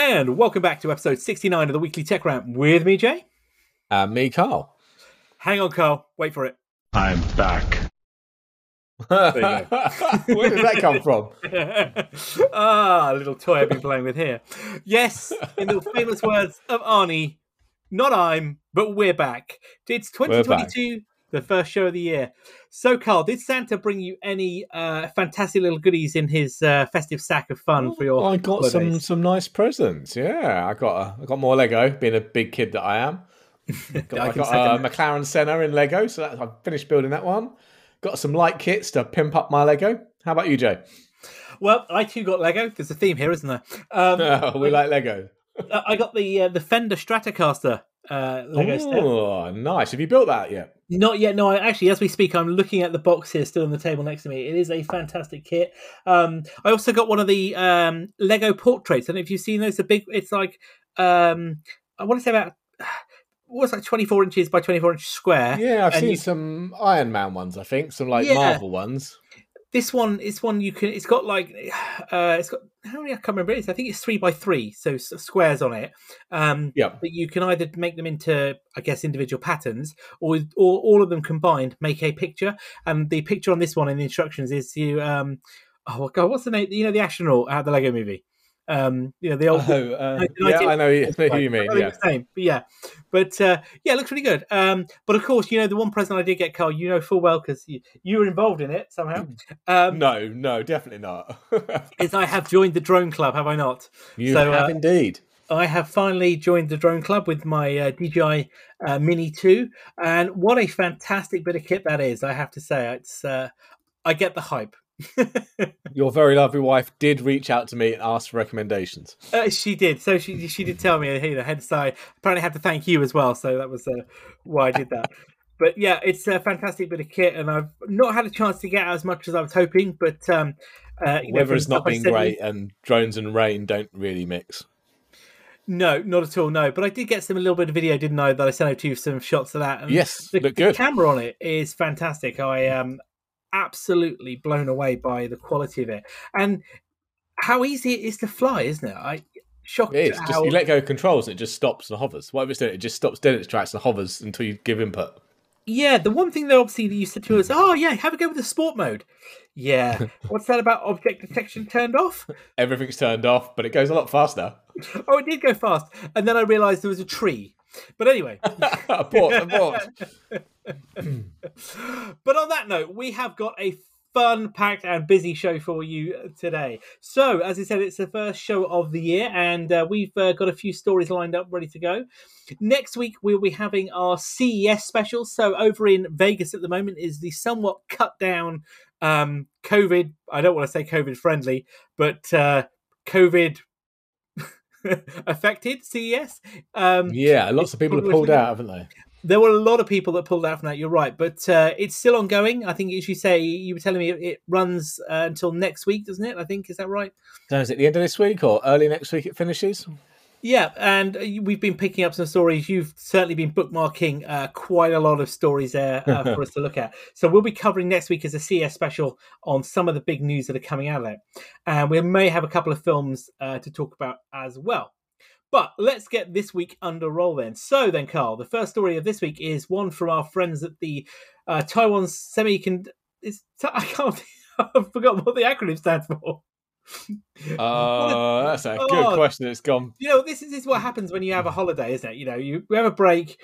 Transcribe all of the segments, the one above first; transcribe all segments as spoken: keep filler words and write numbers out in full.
And welcome back to episode sixty-nine of the Weekly Tech Rant with me, Jay. And me, Carl. Hang on, Carl. Wait for it. I'm back. There you go. Where did that come from? Ah, a little toy I've been playing with here. Yes, in the famous words of Arnie, not I'm, but we're back. It's twenty twenty-two, back. The first show of the year. So, Carl, did Santa bring you any uh, fantastic little goodies in his uh, festive sack of fun oh, for your I got holidays? some some nice presents, yeah. I got a, I got more Lego, being a big kid that I am. Got, I, I got a McLaren Senna in Lego, so that, I finished building that one. Got some light kits to pimp up my Lego. How about you, Jay? Well, I too got Lego. There's a theme here, isn't there? Um, oh, we I, like Lego. I got the uh, the Fender Stratocaster uh, Lego set. Oh, nice. Have you built that yet? Not yet. No, I, actually, as we speak, I'm looking at the box here still on the table next to me. It is a fantastic kit. Um, I also got one of the um, Lego portraits. I don't know if you've seen those. The big, it's like, um, I want to say about... what's like twenty-four inches by twenty-four inch square? Yeah, I've and seen you... some Iron Man ones. I think some like yeah. Marvel ones. This one, it's one you can. It's got like, uh, it's got how many? I can't remember. It is. I think it's three by three, so squares on it. Um, yeah. But you can either make them into, I guess, individual patterns, or or all of them combined make a picture. And the picture on this one in the instructions is you. Um, oh God, what's the name? You know, the astronaut out of the Lego Movie. Um, you know, the old, oh, uh, yeah, I know who you mean, yeah, same, but yeah, but uh, yeah, it looks really good. Um, but of course, you know, the one present I did get, Carl, you know full well because you, you were involved in it somehow. Um, no, no, definitely not. Is I have joined the drone club, have I not? You so, have uh, indeed. I have finally joined the drone club with my uh, D J I uh, Mini two, and what a fantastic bit of kit that is! I have to say, it's uh, I get the hype. Your very lovely wife did reach out to me and ask for recommendations. Uh, she did, so she she did tell me. You know, hence I apparently had to thank you as well. So that was uh, why I did that. But yeah, it's a fantastic bit of kit, and I've not had a chance to get out as much as I was hoping. But um, uh, you weather has not been great, you... and drones and rain don't really mix. No, not at all. No, but I did get some a little bit of video, didn't I? That I sent out to you some shots of that. And yes, the, look good. The camera on it is fantastic. I um. absolutely blown away by the quality of it and how easy it is to fly, isn't it? I shocked. It is. Just, how... you let go of controls and it just stops and hovers. Whatever it's doing, it just stops dead in its tracks and hovers until you give input. Yeah, the one thing that obviously you said to us, oh yeah, have a go with the sport mode. Yeah, what's that about object detection turned off? Everything's turned off, but it goes a lot faster. Oh, it did go fast, and then I realised there was a tree. But anyway, abort, abort. But on that note, we have got a fun, packed, and busy show for you today. So, as I said, it's the first show of the year, and uh, we've uh, got a few stories lined up, ready to go. Next week, we'll be having our C E S special. So, over in Vegas at the moment is the somewhat cut down um, COVID. I don't want to say COVID friendly, but uh, COVID affected C E S. Um, yeah, lots of people have pulled out, haven't they? There were a lot of people that pulled out from that. You're right, but uh, it's still ongoing. I think, as you say, you were telling me it, it runs uh, until next week, doesn't it? I think, is that right? So is it the end of this week or early next week it finishes? Yeah, and we've been picking up some stories. You've certainly been bookmarking uh, quite a lot of stories there uh, for us to look at. So we'll be covering next week as a C E S special on some of the big news that are coming out of it. And we may have a couple of films uh, to talk about as well. But let's get this week under roll then. So then, Carl, the first story of this week is one from our friends at the uh, Taiwan Semicond... It's... I can't... I've forgotten what the acronym stands for. Oh, that's a good oh, question. It's gone. You know, this is, this is what happens when you have a holiday, isn't it? You know, you we have a break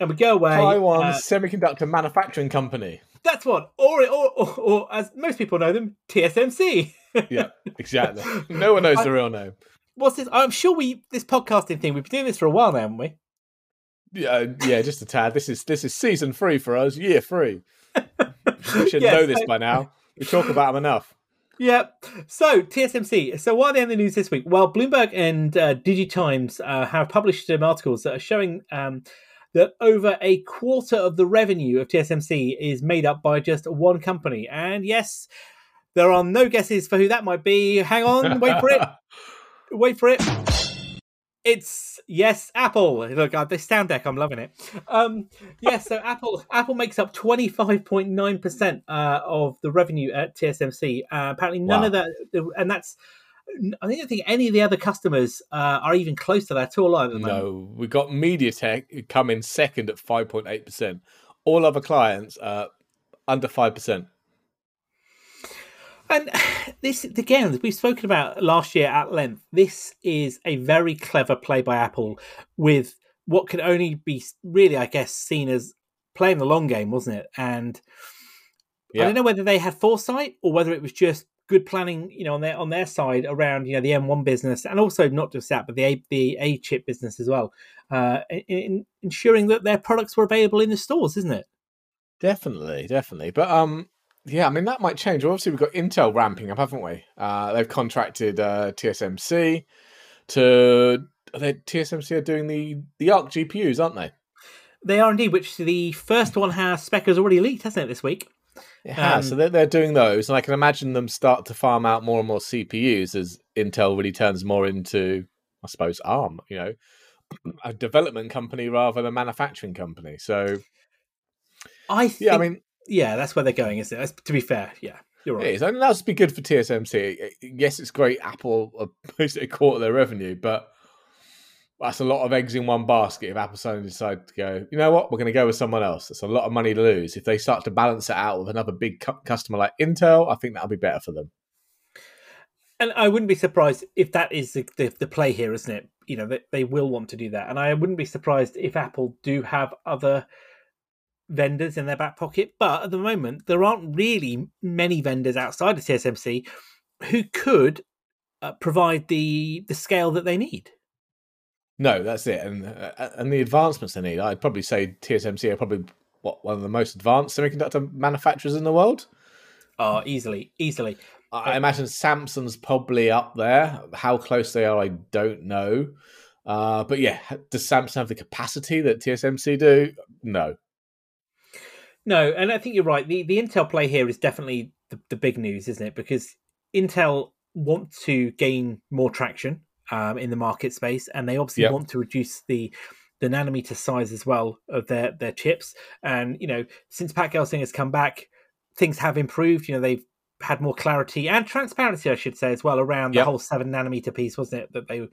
and we go away. Taiwan uh, Semiconductor Manufacturing Company. That's one. Or, or, or, or as most people know them, T S M C. Yeah, exactly. No one knows I, the real name. What's this? I'm sure we this podcasting thing. We've been doing this for a while now, haven't we? Yeah, yeah, just a tad. This is this is season three for us, year three. We should yes, know this I... by now. We talk about them enough. Yep. So T S M C. So why are they in the news this week? Well, Bloomberg and uh, DigiTimes uh, have published some articles that are showing um, that over a quarter of the revenue of T S M C is made up by just one company. And yes, there are no guesses for who that might be. Hang on, wait for it. Wait for it. It's, yes, Apple. Look, this sound deck, I'm loving it. Um, yes, so Apple Apple makes up twenty-five point nine percent uh, of the revenue at T S M C. Uh, apparently none wow. of that, and that's I don't think any of the other customers uh, are even close to that at all. Either, no, we got MediaTek come in second at five point eight percent. All other clients are under five percent. And this, again, we've spoken about last year at length. This is a very clever play by Apple with what could only be really, I guess, seen as playing the long game, wasn't it? And yeah. I don't know whether they had foresight or whether it was just good planning, you know, on their on their side around, you know, the M one business, and also not just that, but the A, the A chip business as well, uh, in, in ensuring that their products were available in the stores, isn't it? Definitely, definitely. But um. Yeah, I mean, that might change. Obviously, we've got Intel ramping up, haven't we? Uh, they've contracted uh, T S M C to... T S M C are doing the, the ARC G P Us, aren't they? They are indeed, which the first one has spec has already leaked, hasn't it, this week? It has. Um, so they're, they're doing those, and I can imagine them start to farm out more and more C P Us as Intel really turns more into, I suppose, ARM, you know, a development company rather than a manufacturing company. So, I think... Yeah, I mean... Yeah, that's where they're going, isn't it? That's, to be fair, yeah, you're right. It is. I mean, that would be good for T S M C. Yes, it's great. Apple are basically a quarter of their revenue, but that's a lot of eggs in one basket if Apple suddenly decide to go, you know what, we're going to go with someone else. That's a lot of money to lose. If they start to balance it out with another big cu- customer like Intel, I think that'll be better for them. And I wouldn't be surprised if that is the, the, the play here, isn't it? You know, they, they will want to do that. And I wouldn't be surprised if Apple do have other... vendors in their back pocket, but at the moment there aren't really many vendors outside of T S M C who could uh, provide the the scale that they need. No, that's it, and uh, and the advancements they need. I'd probably say T S M C are probably what one of the most advanced semiconductor manufacturers in the world. Oh, easily, easily. I, I imagine Samsung's probably up there. How close they are, I don't know. Uh, but yeah, does Samsung have the capacity that T S M C do? No. No, and I think you're right. The the Intel play here is definitely the, the big news, isn't it? Because Intel want to gain more traction um, in the market space, and they obviously yep. want to reduce the the nanometer size as well of their, their chips. And, you know, since Pat Gelsinger has come back, things have improved. You know, they've had more clarity and transparency, I should say, as well, around yep. the whole seven nanometer piece, wasn't it, that they were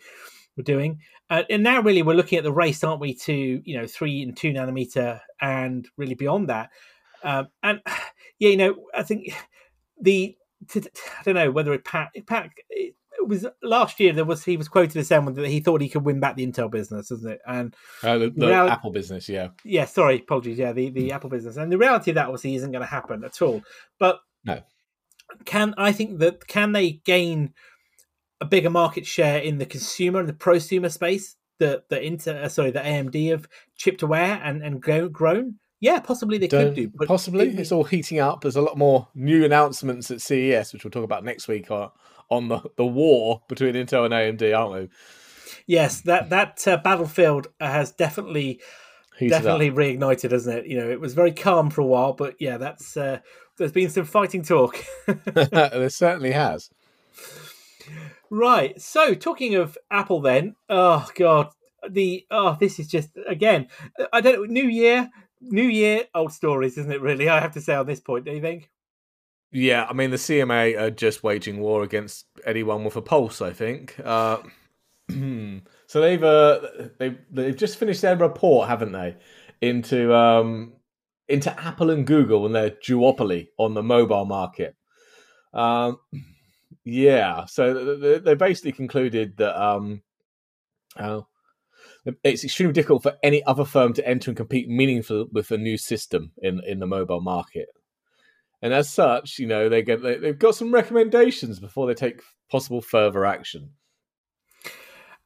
doing. Uh, and now really we're looking at the race, aren't we, to, you know, three and two nanometer and really beyond that. Um, and yeah, you know, I think the, t- t- I don't know whether it Pat, Pat it was last year, there was, he was quoted as saying that he thought he could win back the Intel business, isn't it? And uh, the, the real- Apple business. Yeah. Yeah. Sorry. Apologies. Yeah. The, the Apple business. And the reality of that obviously isn't going to happen at all, but no. Can, I think that, can they gain a bigger market share in the consumer and the prosumer space that the Inter, sorry, the A M D have chipped away and and grown. Yeah, possibly they Don't, could do. But possibly it, it's all heating up. There's a lot more new announcements at C E S, which we'll talk about next week on, on the the war between Intel and A M D, aren't we? Yes, that that uh, battlefield has definitely heated definitely up. Reignited, hasn't it? You know, it was very calm for a while, but yeah, that's uh, there's been some fighting talk. There certainly has. Right, so talking of Apple, then, oh god, the oh this is just again, I don't new year, new year, old stories, isn't it? Really, I have to say on this point, do you think? Yeah, I mean the C M A are just waging war against anyone with a pulse, I think. Uh, so they've uh, they they've just finished their report, haven't they? Into um into Apple and Google and their duopoly on the mobile market. Um. Yeah, so they basically concluded that um, uh, it's extremely difficult for any other firm to enter and compete meaningfully with a new system in, in the mobile market. And as such, you know, they get, they, they've got some recommendations before they take possible further action.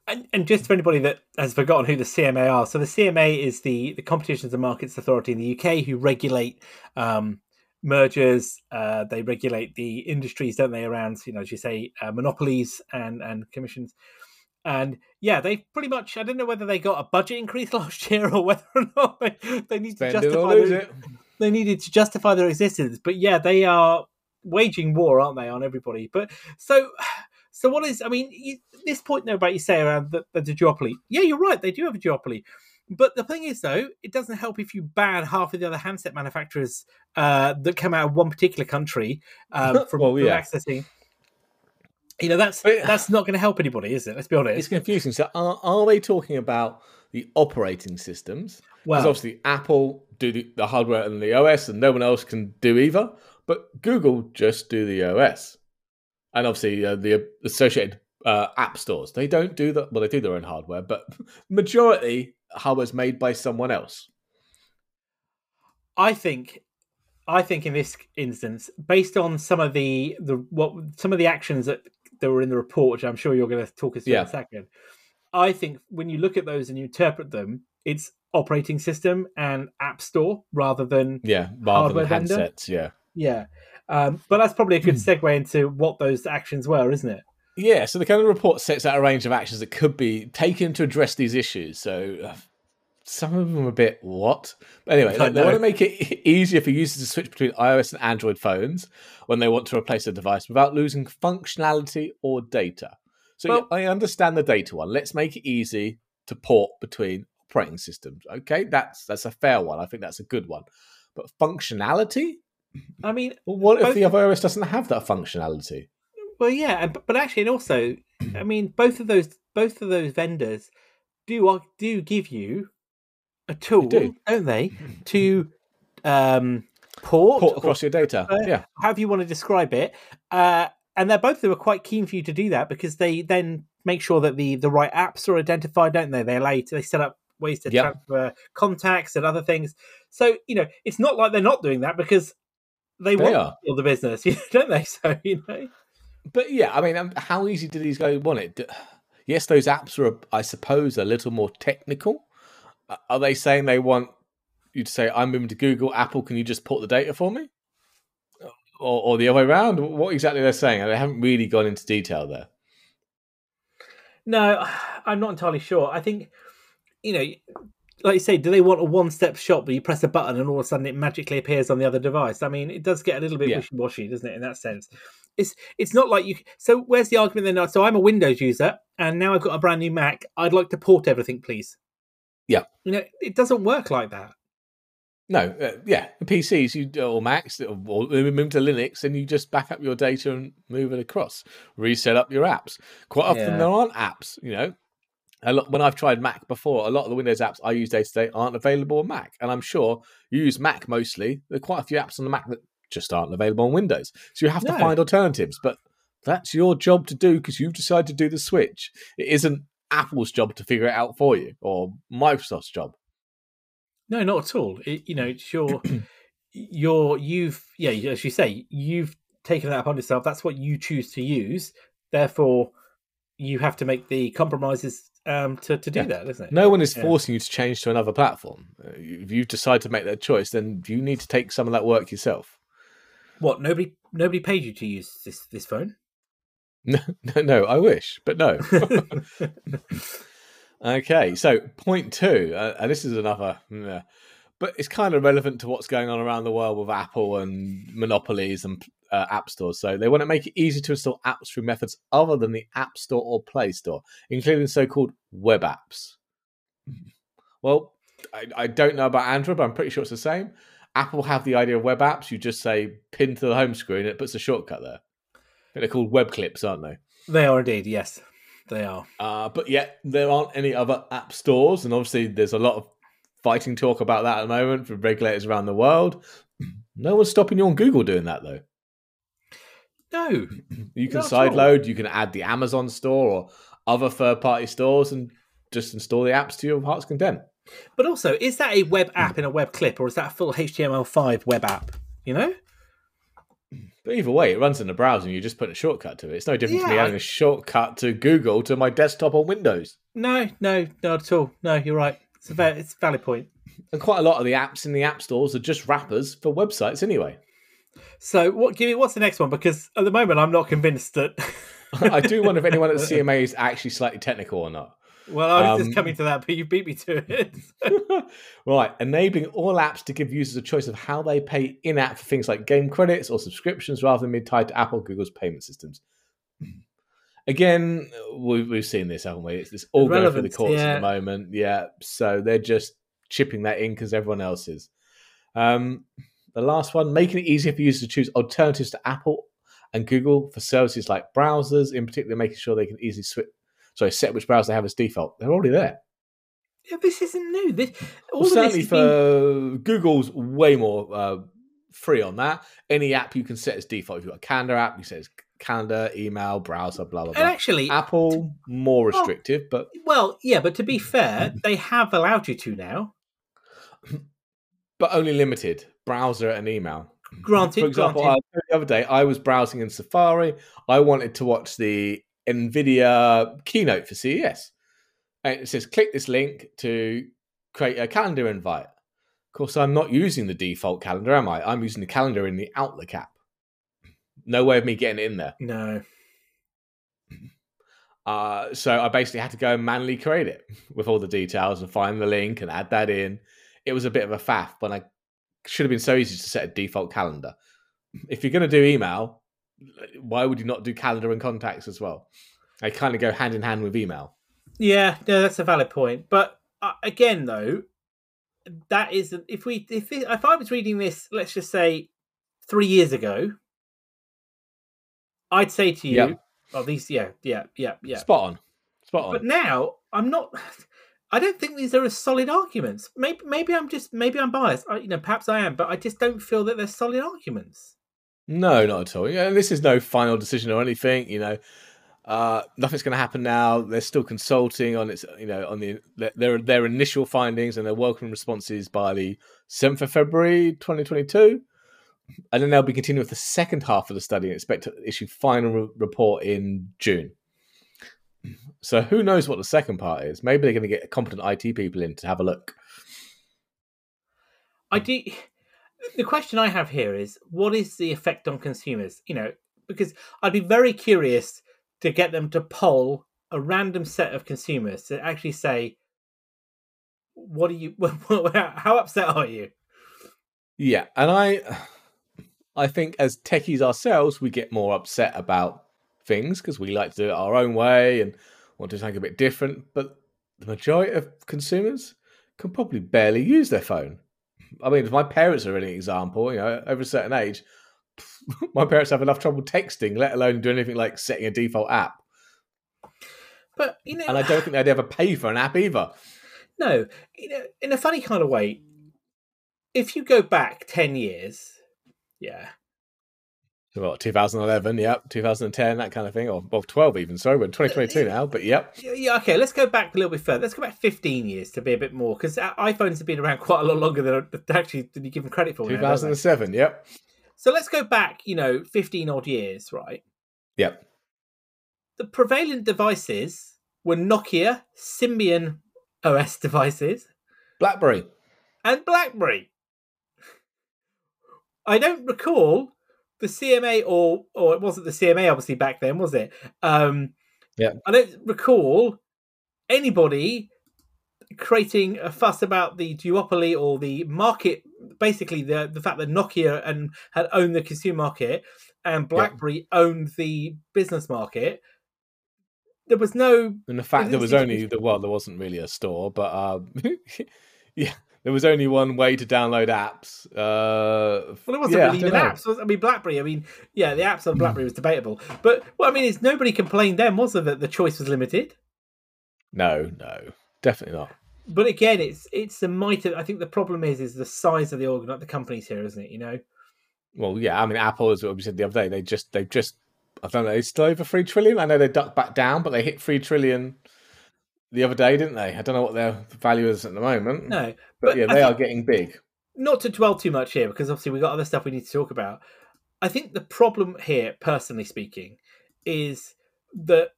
And, and just for anybody that has forgotten who the C M A are, so the C M A is the, the Competitions and Markets Authority in the U K who regulate... Um, mergers, uh, they regulate the industries, don't they, around, you know, as you say, uh, monopolies and, and commissions. And yeah, they pretty much, I don't know whether they got a budget increase last year or whether or not they, they need to justify their, they needed to justify their existence. But yeah, they are waging war, aren't they, on everybody. But so so what is, I mean, you, this point though about you say around the, the duopoly, yeah, you're right, they do have a duopoly. But the thing is, though, it doesn't help if you ban half of the other handset manufacturers uh, that come out of one particular country um, from, well, yeah. from accessing. You know, that's that's not going to help anybody, is it? Let's be honest. It's confusing. So are, are they talking about the operating systems? Well, because obviously Apple do the, the hardware and the O S, and no one else can do either. But Google just do the O S. And obviously uh, the associated uh, app stores. They don't do that. Well, they do their own hardware, but majority hardware is made by someone else. I think... I think in this instance, based on some of the, the what some of the actions that, that were in the report, which I'm sure you're going to talk us through yeah. in a second, I think when you look at those and you interpret them, it's operating system and app store rather than yeah, rather than handsets, vendor. yeah, yeah. Um, but that's probably a good segue into what those actions were, isn't it? Yeah. So the Cannon report sets out a range of actions that could be taken to address these issues. So. Uh, Some of them are a bit, what? But anyway, like, they want to make it easier for users to switch between iOS and Android phones when they want to replace a device without losing functionality or data. So well, yeah, I understand the data one. Let's make it easy to port between operating systems. Okay, that's that's a fair one. I think that's a good one. But functionality? I mean... Well, what both... if the other O S doesn't have that functionality? Well, yeah, but actually, and also, I mean, both of those both of those vendors do do give you a tool, do. don't they, to um, port, port across or, your data? Uh, yeah, however you want to describe it, uh, and they're both of them are quite keen for you to do that because they then make sure that the the right apps are identified, don't they? They allow they set up ways to yep. transfer contacts and other things. So you know, it's not like they're not doing that because they, they want are. to build the business, don't they? So you know, but yeah, I mean, how easy do these guys want it? Yes, those apps are, I suppose, a little more technical. Are they saying they want you to say, I'm moving to Google, Apple, can you just port the data for me? Or, or the other way around? What exactly they're saying? They haven't really gone into detail there. No, I'm not entirely sure. I think, you know, like you say, do they want a one-step shop where you press a button and all of a sudden it magically appears on the other device? I mean, it does get a little bit yeah. wishy-washy, doesn't it, in that sense? It's it's not like you... So where's the argument then? So I'm a Windows user and now I've got a brand new Mac. I'd like to port everything, please. Yeah, you know, it doesn't work like that. No, uh, yeah, P Cs you or Macs or move to Linux, and you just back up your data and move it across, reset up your apps. Quite often yeah. there aren't apps. You know, a lot, when I've tried Mac before, a lot of the Windows apps I use day to day aren't available on Mac, and I'm sure you use Mac mostly. There are quite a few apps on the Mac that just aren't available on Windows, so you have to no. find alternatives. But that's your job to do because you've decided to do the switch. It isn't Apple's job to figure it out for you, or Microsoft's job. No, not at all. It, you know, it's your, your, you've, yeah, as you say, you've taken that upon yourself. That's what you choose to use. Therefore, you have to make the compromises um, to to do yeah. that, isn't it? No one is yeah. forcing you to change to another platform. If you decide to make that choice, then you need to take some of that work yourself. What? Nobody, nobody paid you to use this this phone. No, no, no, I wish, but no. Okay, so point two, uh, and this is another, yeah, but it's kind of relevant to what's going on around the world with Apple and monopolies and uh, app stores. So they want to make it easy to install apps through methods other than the App Store or Play Store, including so-called web apps. Well, I, I don't know about Android, but I'm pretty sure it's the same. Apple have the idea of web apps. You just say pin to the home screen, and it puts a shortcut there. They're called web clips, aren't they? They are indeed, yes. They are. Uh, but yet, there aren't any other app stores, and obviously there's a lot of fighting talk about that at the moment from regulators around the world. No one's stopping you on Google doing that, though. No. You can sideload, you can add the Amazon store or other third-party stores and just install the apps to your heart's content. But also, is that a web app in a web clip, or is that a full H T M L five web app, you know? But either way, it runs in the browser and you just put a shortcut to it. It's no different yeah, to me adding I... a shortcut to Google to my desktop on Windows. No, no, not at all. No, you're right. It's a, very, it's a valid point. And quite a lot of the apps in the app stores are just wrappers for websites anyway. So what? Give me, what's the next one? Because at the moment, I'm not convinced that... I do wonder if anyone at C M A is actually slightly technical or not. Well, I was um, just coming to that, but you beat me to it. Right. Enabling all apps to give users a choice of how they pay in-app for things like game credits or subscriptions rather than being tied to Apple or Google's payment systems. Again, we've, we've seen this, haven't we? It's, it's all going through the courts yeah. at the moment. Yeah. So they're just chipping that in because everyone else is. Um, the last one, making it easier for users to choose alternatives to Apple and Google for services like browsers, in particular making sure they can easily switch, sorry, set which browser they have as default. They're already there. Yeah, this isn't new. This, all well, certainly this for been... Google's way more uh, free on that. Any app you can set as default. If you've got a calendar app, you set as calendar, email, browser, blah, blah, blah. And actually, Apple, to... more restrictive. Well, but Well, yeah, but to be fair, they have allowed you to now. But only limited. Browser and email. Granted, For example, granted. I, the other day, I was browsing in Safari. I wanted to watch the NVIDIA keynote for C E S. And it says, click this link to create a calendar invite. Of course, I'm not using the default calendar, am I? I'm using the calendar in the Outlook app. No way of me getting it in there. No. Uh, so I basically had to go and manually create it with all the details and find the link and add that in. It was a bit of a faff, but I should have been so easy to set a default calendar. If you're going to do email, why would you not do calendar and contacts as well? They kind of go hand in hand with email. Yeah, no, that's a valid point. But uh, again, though, that is if we if it, if I was reading this, let's just say three years ago, I'd say to you, yep. "Oh, these, yeah, yeah, yeah, yeah, spot on, spot on." But now I'm not. I don't think these are as solid arguments. Maybe, maybe I'm just maybe I'm biased. I, you know, perhaps I am, but I just don't feel that they're solid arguments. No, not at all. Yeah, this is no final decision or anything. You know. Uh, nothing's going to happen now. They're still consulting on its, you know, on the their their initial findings and their welcome responses by the seventh of February twenty twenty-two, and then they'll be continuing with the second half of the study and expect to issue final re- report in June. So who knows what the second part is? Maybe they're going to get competent I T people in to have a look. I do. The question I have here is, what is the effect on consumers? You know, because I'd be very curious to get them to poll a random set of consumers to actually say, what are you, how upset are you? Yeah. And I, I think as techies ourselves, we get more upset about things because we like to do it our own way and want to do something a bit different. But the majority of consumers can probably barely use their phone. I mean, if my parents are an example, you know, over a certain age, my parents have enough trouble texting, let alone doing anything like setting a default app. But you know, and I don't think they'd ever pay for an app either. No, you know, in a funny kind of way, if you go back ten years, yeah, what twenty eleven, yep, twenty ten, that kind of thing, or well, twelve even. Sorry, we're in twenty twenty-two now, but yep. Yeah, okay. Let's go back a little bit further. Let's go back fifteen years to be a bit more, because iPhones have been around quite a lot longer than actually than you give them credit for. two thousand seven, now, yep. So let's go back, you know, fifteen-odd years, right? Yep. The prevalent devices were Nokia, Symbian O S devices. BlackBerry. And BlackBerry. I don't recall the C M A, or or it wasn't the C M A, obviously, back then, was it? Um, yeah. I don't recall anybody creating a fuss about the duopoly or the market, basically the the fact that Nokia and had owned the consumer market and BlackBerry yep. owned the business market. There was no, and the fact there was only the well there wasn't really a store, but um yeah, there was only one way to download apps. Uh well, it wasn't yeah, really even apps. I mean, BlackBerry, I mean, yeah, the apps on BlackBerry was debatable, but what I mean is nobody complained then, was there, that the choice was limited? No no, definitely not. But again, it's it's the might. I think the problem is is the size of the organ, like the companies here, isn't it? You know. Well, yeah. I mean, Apple, as we said the other day, they just they just I don't know. They still over three trillion. I know they ducked back down, but they hit three trillion the other day, didn't they? I don't know what their value is at the moment. No, but, but yeah, they are getting big. Not to dwell too much here, because obviously we've got other stuff we need to talk about. I think the problem here, personally speaking, is that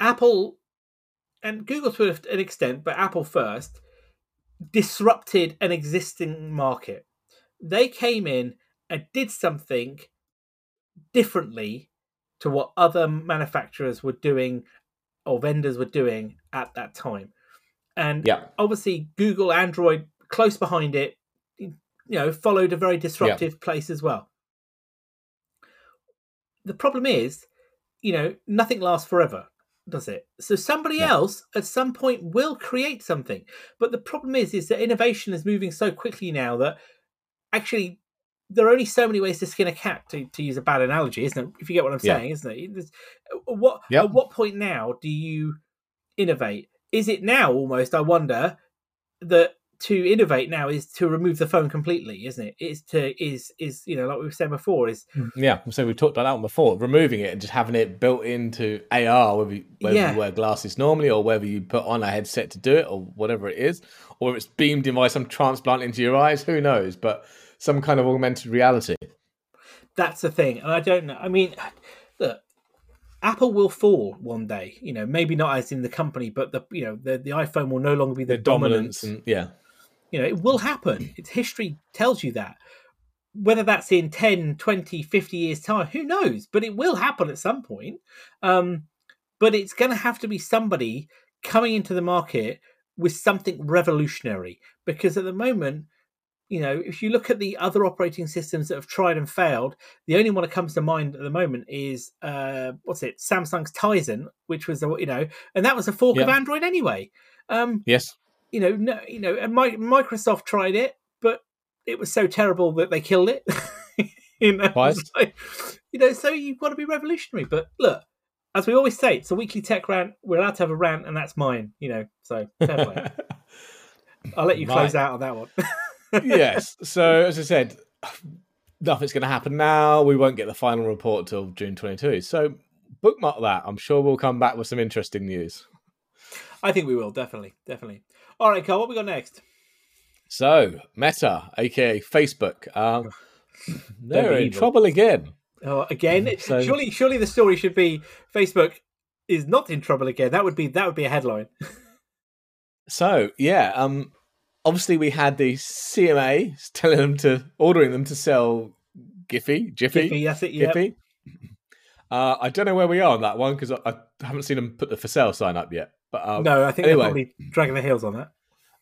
Apple, and Google to an extent, but Apple first, disrupted an existing market. They came in and did something differently to what other manufacturers were doing or vendors were doing at that time. And yeah. obviously Google, Android, close behind it, you know, followed a very disruptive yeah. place as well. The problem is, you know, nothing lasts forever, does it? So somebody yeah. else at some point will create something. But the problem is, is that innovation is moving so quickly now that actually there are only so many ways to skin a cat, to, to use a bad analogy, isn't it? If you get what I'm saying, yeah. isn't it? There's, what yep. At what point now do you innovate? Is it now almost, I wonder, that to innovate now is to remove the phone completely, isn't it? It's to, is, is, you know, like we've said before, is... Yeah, so we've talked about that one before, removing it and just having it built into A R, whether you, whether yeah. you wear glasses normally or whether you put on a headset to do it or whatever it is, or if it's beamed in by some transplant into your eyes, who knows? But... some kind of augmented reality. That's the thing. And I don't know. I mean, look, Apple will fall one day. You know, maybe not as in the company, but the you know the, the iPhone will no longer be the, the dominance. dominance. And, yeah, you know, it will happen. It's history tells you that. Whether that's in ten, twenty, fifty years time, who knows? But it will happen at some point. Um, but it's going to have to be somebody coming into the market with something revolutionary, because at the moment, you know, if you look at the other operating systems that have tried and failed, the only one that comes to mind at the moment is, uh, what's it, Samsung's Tizen, which was, a, you know, and that was a fork yeah. of Android anyway. Um, yes. You know, no, you know, and my, Microsoft tried it, but it was so terrible that they killed it. you, know, so, you know, so you've got to be revolutionary. But look, as we always say, it's a weekly tech rant. We're allowed to have a rant, and that's mine, you know, so fair play. I'll let you close right. out on that one. Yes. So, as I said, nothing's going to happen now. We won't get the final report till June twenty-second. So, bookmark that. I'm sure we'll come back with some interesting news. I think we will. Definitely. Definitely. All right, Carl, what we got next? So, Meta, a k a. Facebook. Um, they're in evil. trouble again. Oh, again? So, surely surely the story should be Facebook is not in trouble again. That would be, that would be a headline. So, yeah. Um, Obviously, we had the C M A telling them to ordering them to sell Giphy, Giphy, Giphy. That's it, yep. Giphy. Uh, I don't know where we are on that one because I, I haven't seen them put the for sale sign up yet. But um, no, I think anyway, they're probably dragging their heels on that.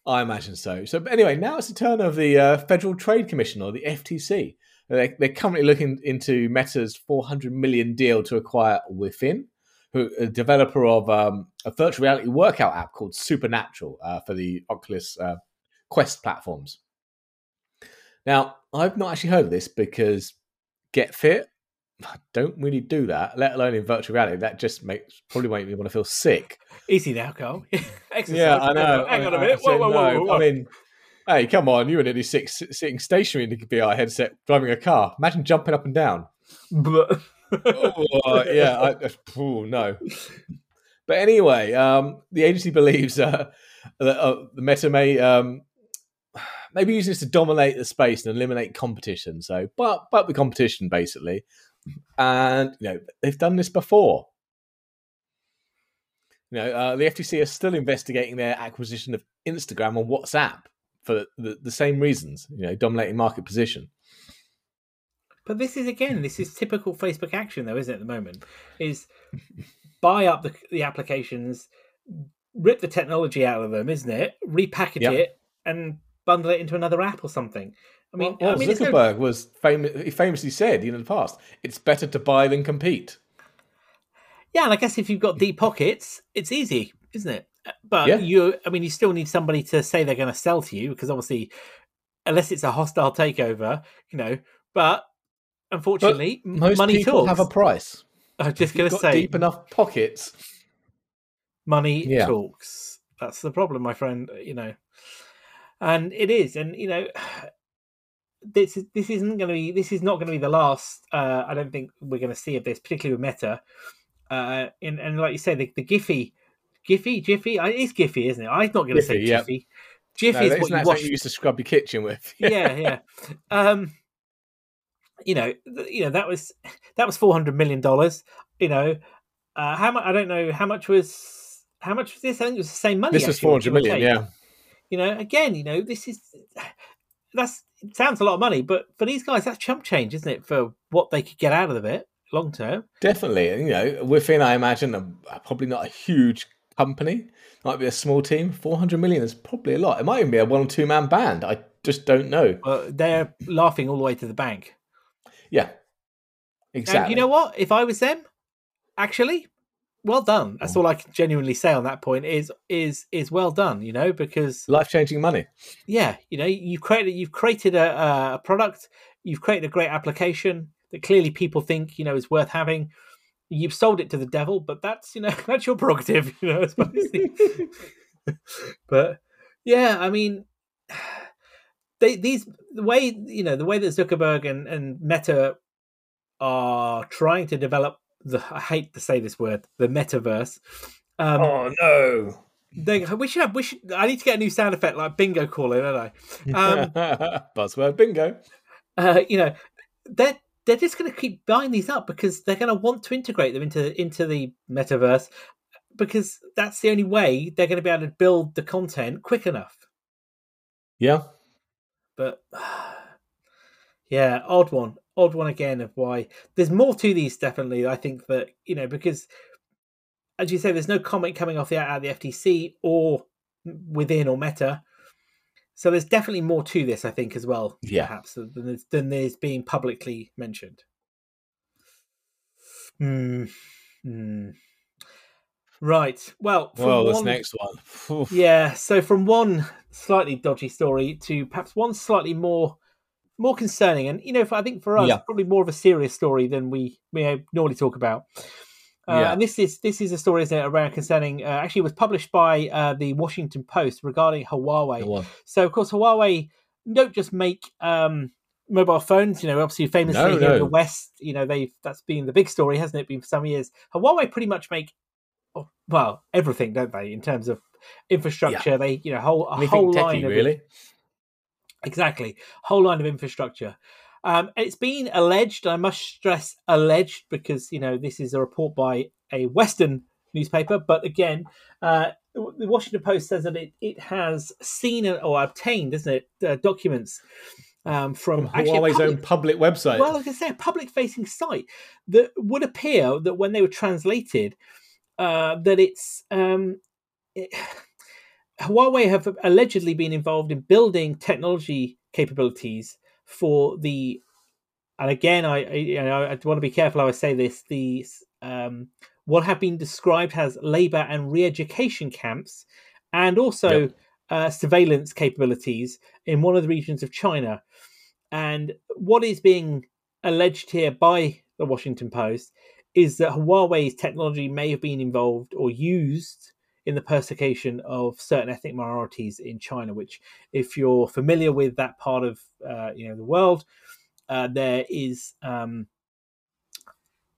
I imagine so. So, but anyway, now it's the turn of the uh, Federal Trade Commission, or the F T C. They're, they're currently looking into Meta's four hundred million dollars deal to acquire Within, who a developer of um, a virtual reality workout app called Supernatural uh, for the Oculus. Uh, Quest platforms. Now, I've not actually heard of this because Get Fit, I don't really do that, let alone in virtual reality. That just makes probably make me want to feel sick. Easy now, Carl. Exercise. Yeah, I know. Hang I, on a minute. I, I whoa, whoa, no. whoa, whoa, whoa. I mean, hey, come on. You were nearly six, sitting stationary in the V R headset driving a car. Imagine jumping up and down. oh, uh, yeah. I, oh, no. But anyway, um, the agency believes uh, that uh, the Meta may... Um, Maybe use this to dominate the space and eliminate competition. So, but but the competition basically, and you know they've done this before. You know uh, the F T C are still investigating their acquisition of Instagram and WhatsApp for the, the same reasons. You know, dominating market position. But this is again, this is typical Facebook action, though, isn't it? At the moment, is buy up the the applications, rip the technology out of them, isn't it? Repackage yep. it and bundle it into another app or something. I mean, well, I mean Zuckerberg no... was fam- famously said in the past, it's better to buy than compete. Yeah, and I guess if you've got deep pockets, it's easy, isn't it? But yeah. you, I mean, you still need somebody to say they're going to sell to you because obviously, unless it's a hostile takeover, you know. But unfortunately, but most money people talks. Have a price. I was just going to say, deep enough pockets, money yeah. talks. That's the problem, my friend. You know. And it is, and you know, this is this isn't going to be this is not going to be the last. Uh, I don't think we're going to see of this, particularly with Meta. Uh, and, and like you say, the, the Giphy, Giphy, Giphy. It's Giphy, isn't it? I'm not going to say yep. Giphy. Giphy no, is what you, wash... you used to scrub your kitchen with. yeah, yeah. Um, you know, you know that was that was four hundred million dollars. You know, uh, how much? I don't know how much was how much was this? I think it was the same money. This actually, was four hundred million. Yeah. You know, again, you know, this is that's it sounds a lot of money, but for these guys, that's chump change, isn't it? For what they could get out of it long term, definitely. You know, Within, I imagine, are probably not a huge company. Might be a small team. Four hundred million is probably a lot. It might even be a one or two man band. I just don't know. Well, they're laughing all the way to the bank. Yeah, exactly. And you know what? If I was them, actually, well done. That's all I can genuinely say on that point is is is well done, you know, because life-changing money. Yeah, you know, you've created you've created a, a product, you've created a great application that clearly people think, you know, is worth having. You've sold it to the devil, but that's, you know, that's your prerogative, you know, as well as the... But yeah, I mean, they these the way, you know, the way that Zuckerberg and, and Meta are trying to develop the, I hate to say this word, the metaverse. Um, oh no! They, we should have. We should. I need to get a new sound effect like bingo calling, don't I? Um, Buzzword bingo. Uh, you know, they're they're just going to keep buying these up because they're going to want to integrate them into into the metaverse because that's the only way they're going to be able to build the content quick enough. Yeah, but yeah, odd one. Odd one again of why there's more to these, definitely. I think that, you know, because as you say, there's no comment coming off the out of the F T C or within or Meta, so there's definitely more to this, I think, as well. Yeah, perhaps than there's, than there's being publicly mentioned. Mm. Mm. Right. Well, well, this one, next one. Oof. Yeah. So from one slightly dodgy story to perhaps one slightly more. More concerning, and you know, I think for us, yeah. probably more of a serious story than we, we normally talk about. Uh, yeah. And this is this is a story, isn't it, around concerning. Uh, actually, it was published by uh, the Washington Post regarding Huawei. So, of course, Huawei don't just make um, mobile phones. You know, obviously, famously no, no. in the West, you know, they've that's been the big story, hasn't it? Been for some years. Huawei pretty much make well everything, don't they? In terms of infrastructure, yeah. they you know whole a Anything whole techie, line of really. It. Exactly. Whole line of infrastructure. Um, and it's been alleged, and I must stress alleged because, you know, this is a report by a Western newspaper. But again, uh, the Washington Post says that it, it has seen or obtained, isn't it, uh, documents um, from, from Huawei's own public website. Well, like I say, a public-facing site that would appear that when they were translated, uh, that it's... Um, it, Huawei have allegedly been involved in building technology capabilities for the, and again, I, I, you know, I want to be careful how I say this, the um, what have been described as labor and re-education camps, and also yep. uh, surveillance capabilities in one of the regions of China. And what is being alleged here by the Washington Post is that Huawei's technology may have been involved or used in the persecution of certain ethnic minorities in China, which, if you're familiar with that part of uh, you know the world, uh, there is um,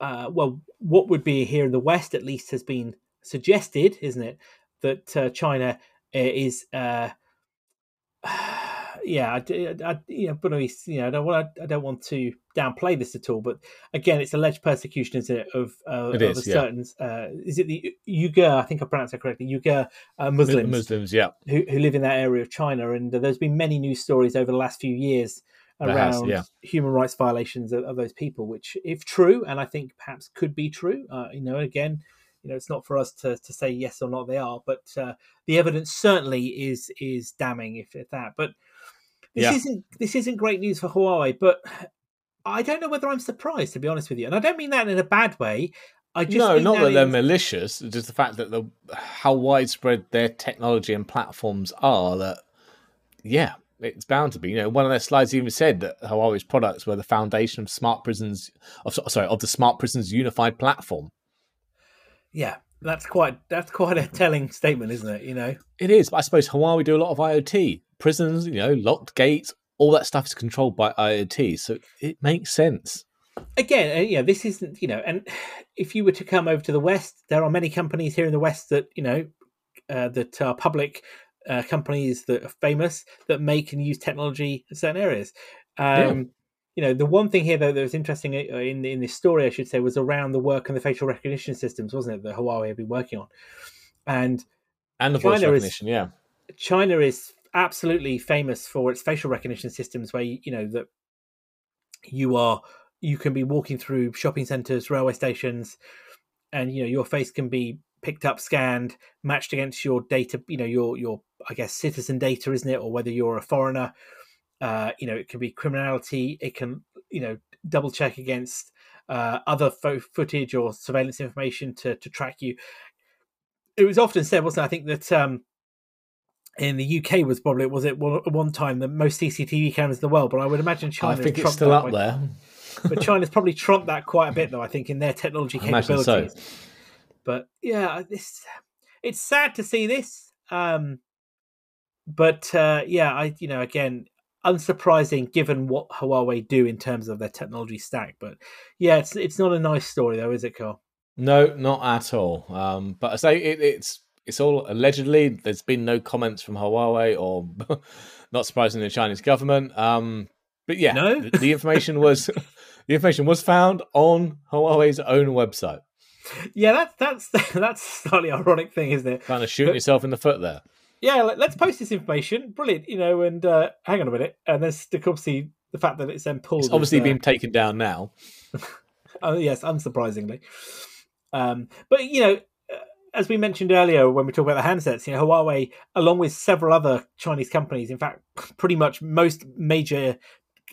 uh, well, what would be here in the West at least has been suggested, isn't it, that uh, China is uh, yeah, I, I, you know, but you know, I don't want I don't want to downplay this at all, but again, it's alleged persecution, isn't it, of uh, it is, of a yeah. certain uh, is it the Uyghur? I think I pronounced that correctly. Uyghur uh, Muslims, Muslims, yeah, who, who live in that area of China, and uh, there's been many news stories over the last few years around has, yeah. human rights violations of, of those people. Which, if true, and I think perhaps could be true, uh, you know, again, you know, it's not for us to, to say yes or not they are, but uh, the evidence certainly is is damning if, if that, but. This yeah. isn't this isn't great news for Huawei, but I don't know whether I'm surprised, to be honest with you. And I don't mean that in a bad way. I just no, not that, that they're is... malicious. Just the fact that the how widespread their technology and platforms are. That yeah, it's bound to be. You know, one of their slides even said that Huawei's products were the foundation of smart prisons. Of sorry, of the smart prisons unified platform. Yeah, that's quite that's quite a telling statement, isn't it? You know, it is. But I suppose Huawei do a lot of I O T. Prisons, you know, locked gates, all that stuff is controlled by I O T, so it makes sense. Again, yeah, this isn't, you know, and if you were to come over to the West, there are many companies here in the West that, you know, uh, that are public uh, companies that are famous that make and use technology in certain areas. Um, yeah. You know, the one thing here, though, that was interesting in in this story, I should say, was around the work and the facial recognition systems, wasn't it, that Huawei had been working on? And, and the voice China recognition, is, yeah. China is... absolutely famous for its facial recognition systems, where you know that you are you can be walking through shopping centers, railway stations, and you know your face can be picked up, scanned, matched against your data, you know your your I guess citizen data, isn't it, or whether you're a foreigner. Uh you know it can be criminality, it can you know double check against uh, other fo- footage or surveillance information to, to track you. It was often said, wasn't it? I think that um, in the U K was probably, was it one time the most C C T V cameras in the world, but I would imagine China. I think it's still up there. But China's probably trumped that quite a bit, though, I think, in their technology I capabilities. Imagine so. But yeah, this it's sad to see this. Um, but uh, yeah, I you know again, unsurprising given what Huawei do in terms of their technology stack. But yeah, it's it's not a nice story though, is it, Carl? No, not at all. Um, but I say it, it's it's all allegedly. There's been no comments from Huawei or, not surprisingly, the Chinese government. Um, but yeah, no? the, the information was the information was found on Huawei's own website. Yeah, that's that's that's slightly ironic thing, isn't it? Kind of shooting but, yourself in the foot there. Yeah, let's post this information. Brilliant, you know. And uh, hang on a minute, and there's obviously the fact that it's then pulled. It's obviously uh, been taken down now. Oh yes, unsurprisingly. Um, but you know, as we mentioned earlier when we talk about the handsets, you know, Huawei, along with several other Chinese companies, in fact, pretty much most major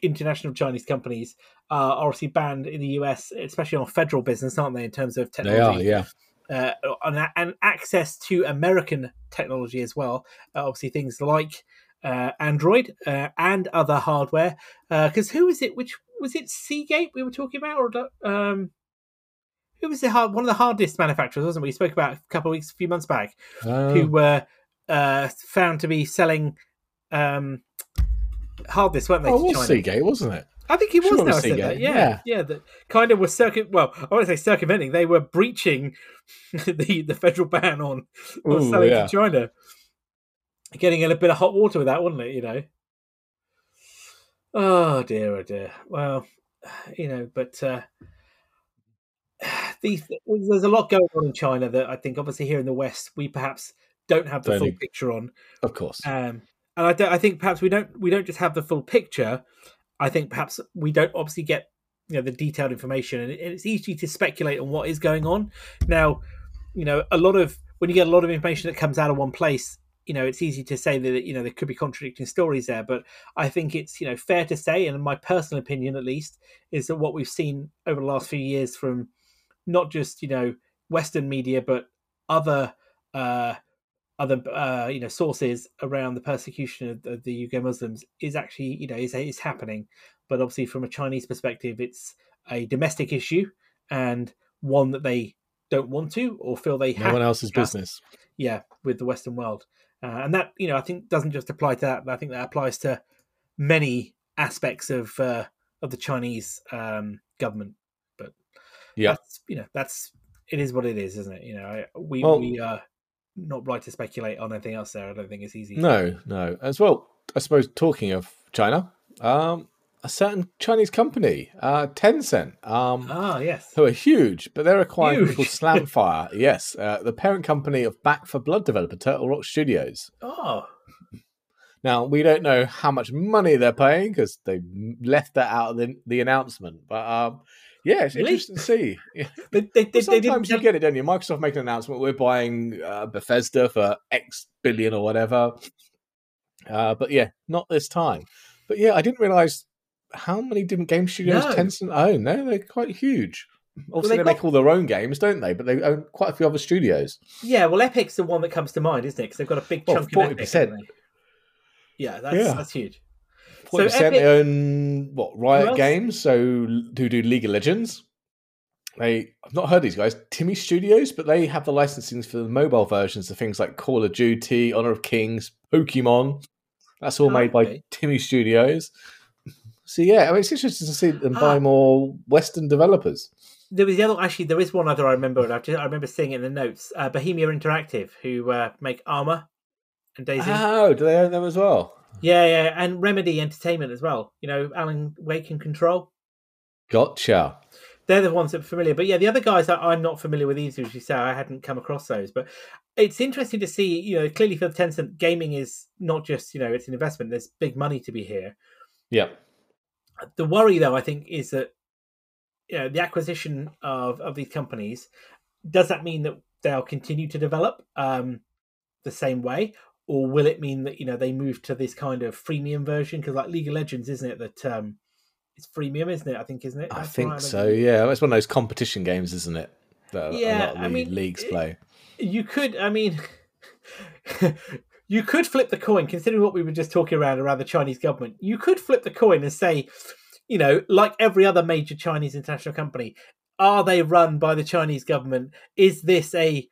international Chinese companies uh, are obviously banned in the U S, especially on federal business, aren't they, in terms of technology? They are, yeah. Uh, and, and access to American technology as well. Uh, obviously, things like uh, Android uh, and other hardware. Because uh, who is it? Which was it? Seagate we were talking about, or um, who was the hard, one of the hardest manufacturers, wasn't it? We spoke about a couple of weeks, a few months back, um. who were uh, found to be selling. Um, Hardest, weren't they? Oh, it was Seagate, wasn't it? I think he was. Sure now, I said that. Yeah, yeah, yeah. That kind of was circuit. Well, I want to say circumventing. They were breaching the, the federal ban on, on Ooh, selling yeah. to China. Getting in a bit of hot water with that, wasn't it? You know. Oh dear, oh dear. Well, you know, but uh, these there's a lot going on in China that I think, obviously, here in the West, we perhaps don't have the Tony. full picture on. Of course. Um, And I, don't, I think perhaps we don't we don't just have the full picture. I think perhaps we don't obviously get you know the detailed information, and it, it's easy to speculate on what is going on. Now, you know, a lot of when you get a lot of information that comes out of one place, you know, it's easy to say that you know there could be contradicting stories there. But I think it's you know fair to say, and in my personal opinion at least, is that what we've seen over the last few years from not just you know Western media but other. Uh, other uh, you know sources around the persecution of the, the Uyghur Muslims is actually you know is is happening, but obviously from a Chinese perspective, it's a domestic issue and one that they don't want to or feel they no have. No one else's business. Yeah, with the Western world, uh, and that you know I think doesn't just apply to that. But I think that applies to many aspects of uh, of the Chinese um, government. But yeah, that's, you know that's it is what it is, isn't it? You know we well, we uh, not right to speculate on anything else there. I don't think it's easy. No, no. As well, I suppose talking of China, um, a certain Chinese company, uh, Tencent, um, ah, yes. who are huge, but they're acquiring huge. people Slamfire. yes, uh, the parent company of Back for Blood developer Turtle Rock Studios. Oh. Now, we don't know how much money they're paying because they left that out of the, the announcement, but... Um, Yeah, it's really? interesting to see. Yeah. They, they, they, sometimes they you get it, don't you? Microsoft make an announcement, we're buying uh, Bethesda for X billion or whatever. Uh, but yeah, not this time. But yeah, I didn't realise how many different game studios no. Tencent own. No, they're quite huge. Obviously, well, they, they got... make all their own games, don't they? But they own quite a few other studios. Yeah, well, Epic's the one that comes to mind, isn't it? Because they've got a big chunk well, of Epic. Yeah, that's, yeah, that's huge. forty percent so Epic, they own what Riot Games, so who do League of Legends. They I've not heard these guys, Timmy Studios, but they have the licensings for the mobile versions of things like Call of Duty, Honor of Kings, Pokemon. That's all oh, made by okay. Timmy Studios. So yeah, I mean, it's interesting to see them buy ah. more Western developers. There was the other actually. There is one other I remember. I, just, I remember seeing it in the notes. Uh, Bohemia Interactive, who uh, make Arma and DayZ. Oh, do they own them as well? Yeah, yeah, and Remedy Entertainment as well. You know, Alan Wake and Control. Gotcha. They're the ones that are familiar. But yeah, the other guys, I'm not familiar with either, as you say. I hadn't come across those. But it's interesting to see, you know, clearly for Tencent, gaming is not just, you know, it's an investment. There's big money to be here. Yeah. The worry, though, I think, is that, you know, the acquisition of, of these companies, does that mean that they'll continue to develop um, the same way? Or will it mean that you know they move to this kind of freemium version? Because like League of Legends, isn't it that um, it's freemium, isn't it? I think, isn't it? That's I think so. Yeah, it's one of those competition games, isn't it? That yeah, a lot of the I mean, leagues play. You could, I mean, you could flip the coin. Considering what we were just talking around around the Chinese government, you could flip the coin and say, you know, like every other major Chinese international company, are they run by the Chinese government? Is this a,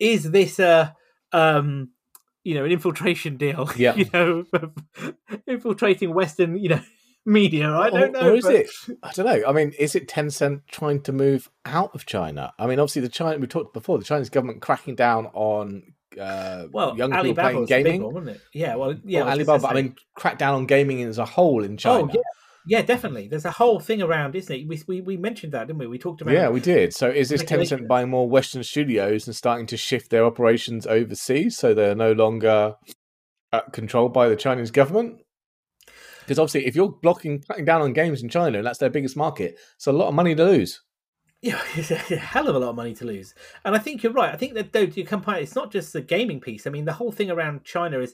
is this a, um, you know, an infiltration deal? Yeah, you know, infiltrating Western, you know. Media, I don't know. Or, or is but... it? I don't know. I mean, is it Tencent trying to move out of China? I mean, obviously, the China we talked before, the Chinese government cracking down on uh, well, young Alibaba people playing was gaming, a big one, wasn't it? Yeah, well, yeah, well, Alibaba. I mean, crack down on gaming as a whole in China. Oh, yeah. Yeah, definitely. There's a whole thing around, isn't it? We we we mentioned that, didn't we? We talked about. Yeah, we did. So is this Tencent buying more Western studios and starting to shift their operations overseas, so they're no longer uh, controlled by the Chinese government? Because obviously, if you're blocking, cutting down on games in China, and that's their biggest market, it's a lot of money to lose. Yeah, it's a hell of a lot of money to lose. And I think you're right. I think that though, you compare, it's not just the gaming piece. I mean, the whole thing around China is,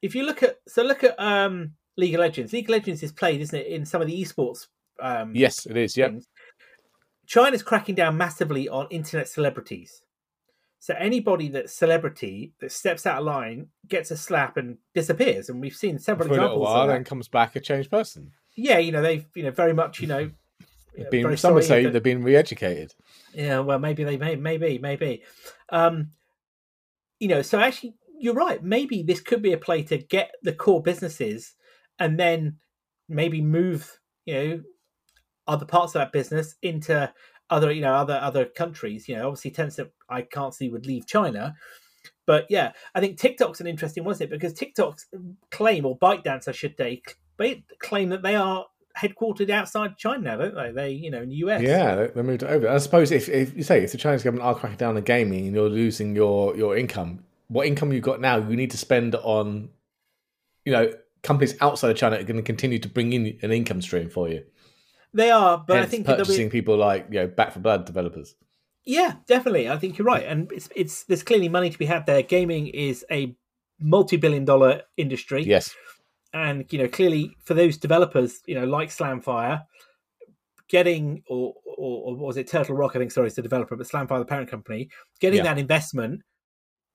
if you look at, so look at um, League of Legends. League of Legends is played, isn't it, in some of the esports? Um, yes, it is. Yeah. China's cracking down massively on internet celebrities. So anybody that's celebrity that steps out of line gets a slap and disappears, and we've seen several for examples. For a little while, then comes back a changed person. Yeah, you know they've you know very much you know. been, very some would say that, they've been re-educated. Yeah, well, maybe they may, maybe, maybe, um, you know. So actually, you're right. Maybe this could be a play to get the core businesses, and then maybe move you know other parts of that business into. Other, you know, other other countries, you know, obviously Tencent, I can't see would leave China, but yeah, I think TikTok's an interesting one, isn't it? Because TikTok's claim, or ByteDance, I should say, claim that they are headquartered outside China, don't they? They, you know, in the U S. Yeah, they, they moved over. I suppose if, if you say if the Chinese government are cracking down on gaming and you're losing your your income, what income you've got now, you need to spend on, you know, companies outside of China are going to continue to bring in an income stream for you. They are, but Hence I think purchasing be... people like you know Back for Blood developers. Yeah, definitely. I think you're right, and it's it's there's clearly money to be had there. Gaming is a multi-billion-dollar industry. Yes, and you know clearly for those developers, you know like Slamfire, getting or or, or was it Turtle Rock? I think sorry, it's the developer, but Slamfire, the parent company, getting yeah. that investment,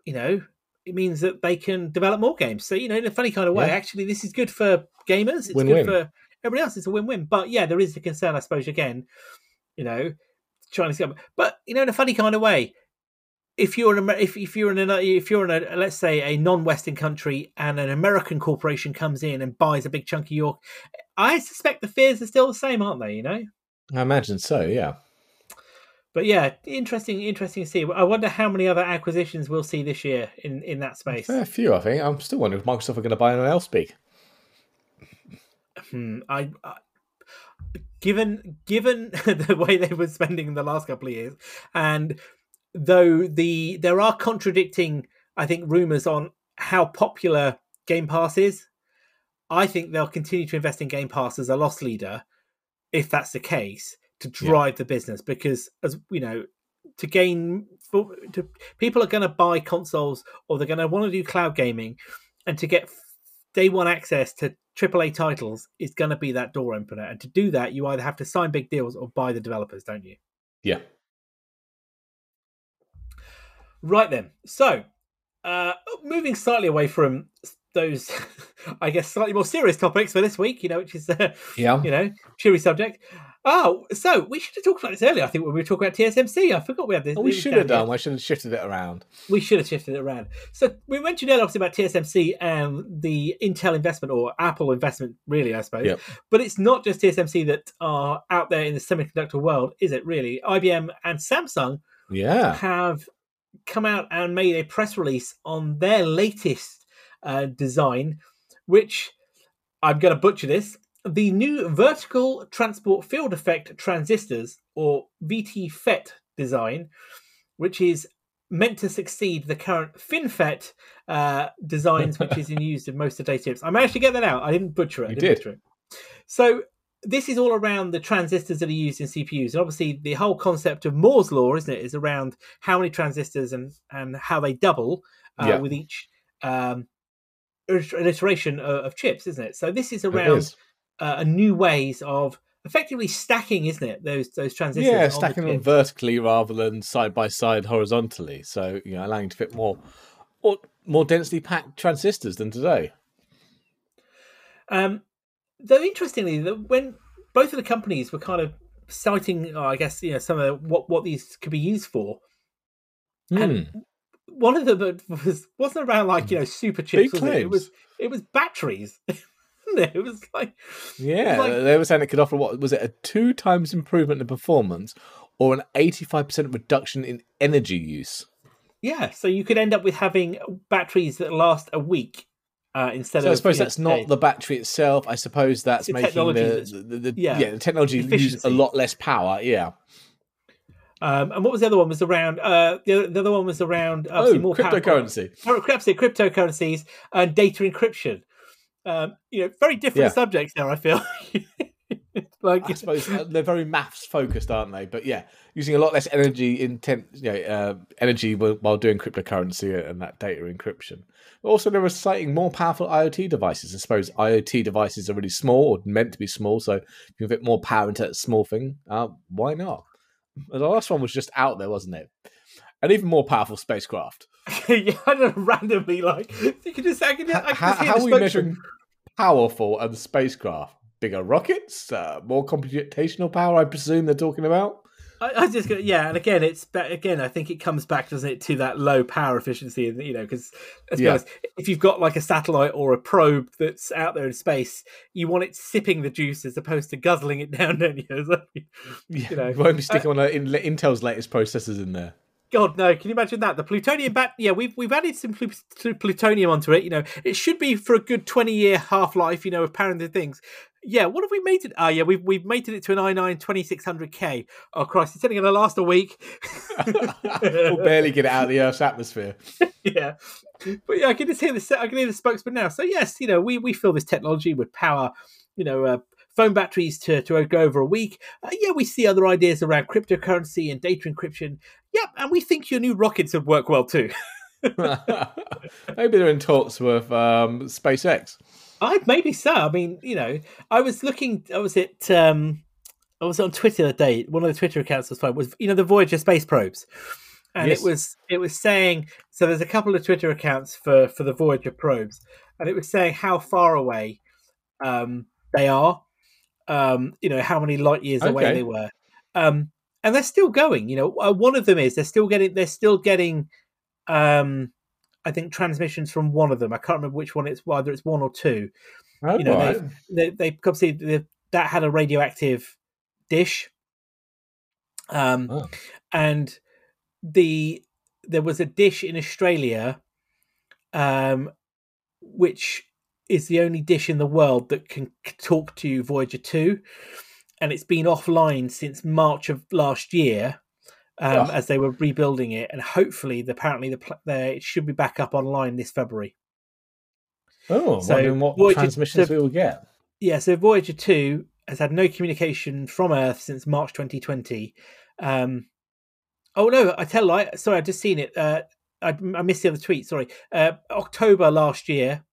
you know, it means that they can develop more games. So you know, in a funny kind of way, yeah. actually, this is good for gamers. It's win-win. Good for everybody else, it's a win-win. But yeah, there is the concern, I suppose, again, you know, Chinese government. But you know, in a funny kind of way, if you're an if if you're in a if you're in a let's say a non-Western country and an American corporation comes in and buys a big chunk of York, I suspect the fears are still the same, aren't they? You know, I imagine so. Yeah. But yeah, interesting, interesting to see. I wonder how many other acquisitions we'll see this year in in that space. A few, I think. I'm still wondering if Microsoft are going to buy anyone else big. Hmm, I, I given given the way they were spending in the last couple of years, and though the there are contradicting, I think, rumors on how popular Game Pass is, I think they'll continue to invest in Game Pass as a loss leader, if that's the case, to drive yeah. the business. Because as you know, to gain, for, to, people are going to buy consoles or they're going to want to do cloud gaming, and to get day one access to triple A titles is going to be that door opener. And to do that, you either have to sign big deals or buy the developers, don't you? Yeah. Right then. So, uh, moving slightly away from those, I guess, slightly more serious topics for this week, you know, which is, uh, yeah. you know, cheery subject. Oh, so we should have talked about this earlier, I think, when we were talking about T S M C. I forgot we had this. Oh, we should have done. Here. I should have shifted it around. We should have shifted it around. So we mentioned earlier, obviously, about T S M C and the Intel investment, or Apple investment, really, I suppose. Yep. But it's not just T S M C that are out there in the semiconductor world, is it, really? I B M and Samsung yeah. have come out and made a press release on their latest uh, design, which I'm going to butcher this. The new vertical transport field effect transistors, or V T FET design, which is meant to succeed the current FinFET uh, designs, which is in use in most of data chips. I managed to get that out. I didn't butcher it. You I didn't did. Butcher it. So this is all around the transistors that are used in C P Us. And obviously the whole concept of Moore's Law, isn't it, is around how many transistors and, and how they double uh, yeah. with each um, iteration of, of chips, isn't it? So this is around... Uh, new ways of effectively stacking, isn't it? Those those transistors. Yeah, stacking on them vertically rather than side by side horizontally. So, you know, allowing to fit more or more densely packed transistors than today. Um, though interestingly, the, when both of the companies were kind of citing, oh, I guess, you know, some of the, what what these could be used for, mm. and one of them was wasn't around like, you know, super chips. Was it? it was it was batteries. It was like, yeah, it was like, they were saying it could offer, what was it, a two times improvement in performance or an eighty-five percent reduction in energy use. Yeah, so you could end up with having batteries that last a week uh, instead so of. So I suppose that's know, not a, the battery itself. I suppose that's making technology the, that's, the, the, the yeah, yeah the technology uses a lot less power. Yeah. Um, and what was the other one? Was around uh, the, other, the other one was around oh, more cryptocurrency, power, cryptocurrencies, and data encryption. Um, you know, very different yeah. subjects there, I feel. Like, I suppose they're very maths focused, aren't they? But yeah, using a lot less energy intent, you know, uh, energy while doing cryptocurrency and that data encryption. But also, they're citing more powerful IoT devices. I suppose IoT devices are really small or meant to be small, so if you can fit more power into that small thing, uh, why not? And the last one was just out there, wasn't it? An even more powerful spacecraft. Yeah, I don't know, randomly, like, you can just, I can, I can how, just hear how are we measuring powerful and spacecraft? Bigger rockets, uh, more computational power, I presume they're talking about. I, I was just gonna, yeah, and again, it's again, I think it comes back, doesn't it, to that low power efficiency, and you know, because as well as if you've got like a satellite or a probe that's out there in space, you want it sipping the juice as opposed to guzzling it down, don't you? So, you yeah, know, you won't be sticking uh, one of Intel's latest processors in there. God, no! Can you imagine that? The plutonium bat, yeah, we've we've added some pl- plutonium onto it. You know, it should be for a good twenty-year half-life. You know, of parented things. Yeah, what have we mated? Ah, oh, yeah, we've we've mated it to an i nine twenty-six hundred K. Oh Christ, it's only going to last a week. We'll barely get it out of the Earth's atmosphere. Yeah, but yeah, I can just hear the I can hear the spokesman now. So yes, you know, we we fill this technology with power. You know. Uh, phone batteries to, to go over a week. Uh, yeah, we see other ideas around cryptocurrency and data encryption. Yep, and we think your new rockets would work well too. Maybe they're in talks with um, SpaceX. I Maybe so. I mean, you know, I was looking, I was at, um, I was on Twitter the other day, one of the Twitter accounts I was following was, you know, the Voyager space probes. And yes. it was it was saying, so there's a couple of Twitter accounts for, for the Voyager probes, and it was saying how far away um, they are. Um, you know, how many light years okay. away they were, um, and they're still going. You know, uh, one of them is they're still getting. They're still getting. Um, I think transmissions from one of them. I can't remember which one it's. Whether it's one or two. Oh, you know, right. they they obviously that had a radioactive dish, um, oh. and the there was a dish in Australia, um, which. Is the only dish in the world that can talk to Voyager two, and it's been offline since March of last year um, oh. as they were rebuilding it, and hopefully, the, apparently, the, the it should be back up online this February. Oh, so wondering what Voyager, transmissions so, we will get. Yeah, so Voyager two has had no communication from Earth since March twenty twenty. Um, oh no, I tell a lie. Sorry, I've just seen it. Uh, I, I missed the other tweet. Sorry, uh, October last year.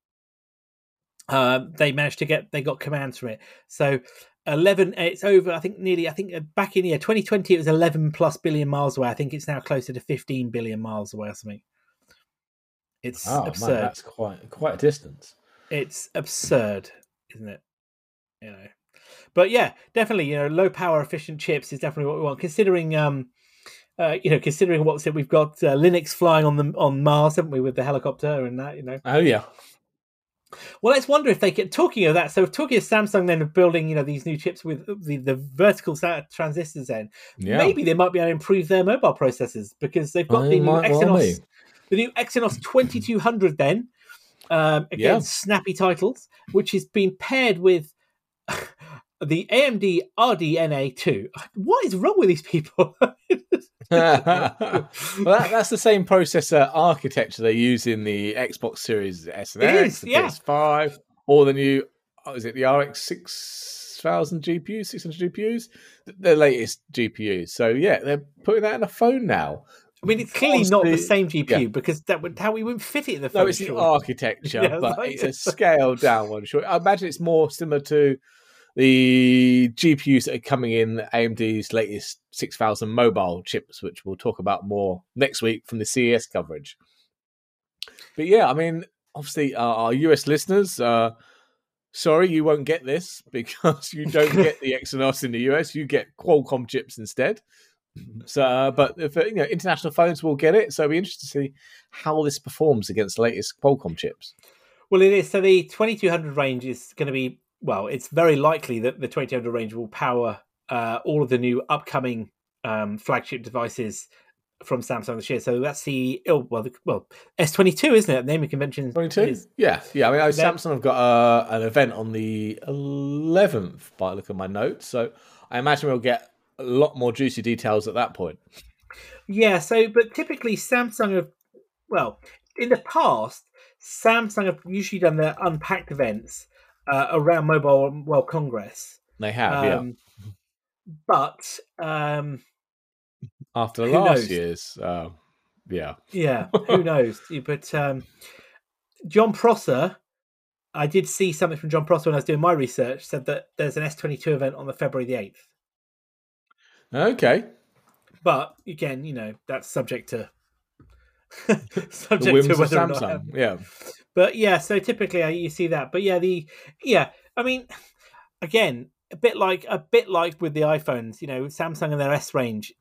Um, they managed to get, they got commands from it. So eleven, it's over, I think nearly, I think back in the year twenty twenty, it was eleven plus billion miles away. I think it's now closer to fifteen billion miles away or something. It's oh, absurd. Man, that's quite, quite a distance. It's absurd, isn't it? You know, but yeah, definitely, you know, low power efficient chips is definitely what we want considering, um, Uh, you know, considering what's it, we've got uh, Linux flying on the, on Mars, haven't we, with the helicopter and that, you know? Oh yeah. Well, let's wonder if they get talking of that. So, talking of Samsung, then building, you know, these new chips with the, the vertical transistors, then yeah. maybe they might be able to improve their mobile processors because they've got I the new Exynos, the new Exynos twenty-two hundred. Then um, again, yeah. snappy titles, which has been paired with the A M D R D N A two. What is wrong with these people? Well, that, that's the same processor architecture they use in the Xbox Series S and X, the yeah. P S five, or the new, oh, is it the R X six thousand G P Us, six hundred G P Us, the, the latest G P Us. So yeah, they're putting that in a phone now. I mean, it's clearly not the, the same G P U yeah. because that would how we wouldn't fit it in the phone. No, it's sure. the architecture, yeah, but like... it's a scaled down one. Sure, I imagine it's more similar to the G P Us that are coming in A M D's latest six thousand mobile chips, which we'll talk about more next week from the C E S coverage. But yeah, I mean, obviously, uh, our U S listeners, uh, sorry, you won't get this because you don't get the Exynos in the U S. You get Qualcomm chips instead. So, uh, but if, you know, international phones will get it. So it'll be interesting to see how this performs against the latest Qualcomm chips. Well, it is. So the twenty-two hundred range is going to be, well, it's very likely that the twenty-two hundred range will power uh, all of the new upcoming um, flagship devices from Samsung this year. So that's the, oh, well, the, well, S twenty-two, isn't it? Naming convention. twenty-two? Yeah. Yeah. I mean, I, Samsung have got uh, an event on the eleventh by look at my notes. So I imagine we'll get a lot more juicy details at that point. Yeah. So, but typically Samsung have, well, in the past, Samsung have usually done their unpacked events uh, around Mobile World Congress. They have, um, yeah. But, um, after last knows? year's, uh, yeah. Yeah, who knows? But um, John Prosser, I did see something from John Prosser when I was doing my research, said that there's an S twenty-two event on the February the eighth. Okay. But again, you know, that's subject to subject the whims to whether of Samsung. Or not. Yeah. But yeah, so typically you see that. But yeah, the yeah, I mean, again, a bit like a bit like with the iPhones, you know, Samsung and their S range.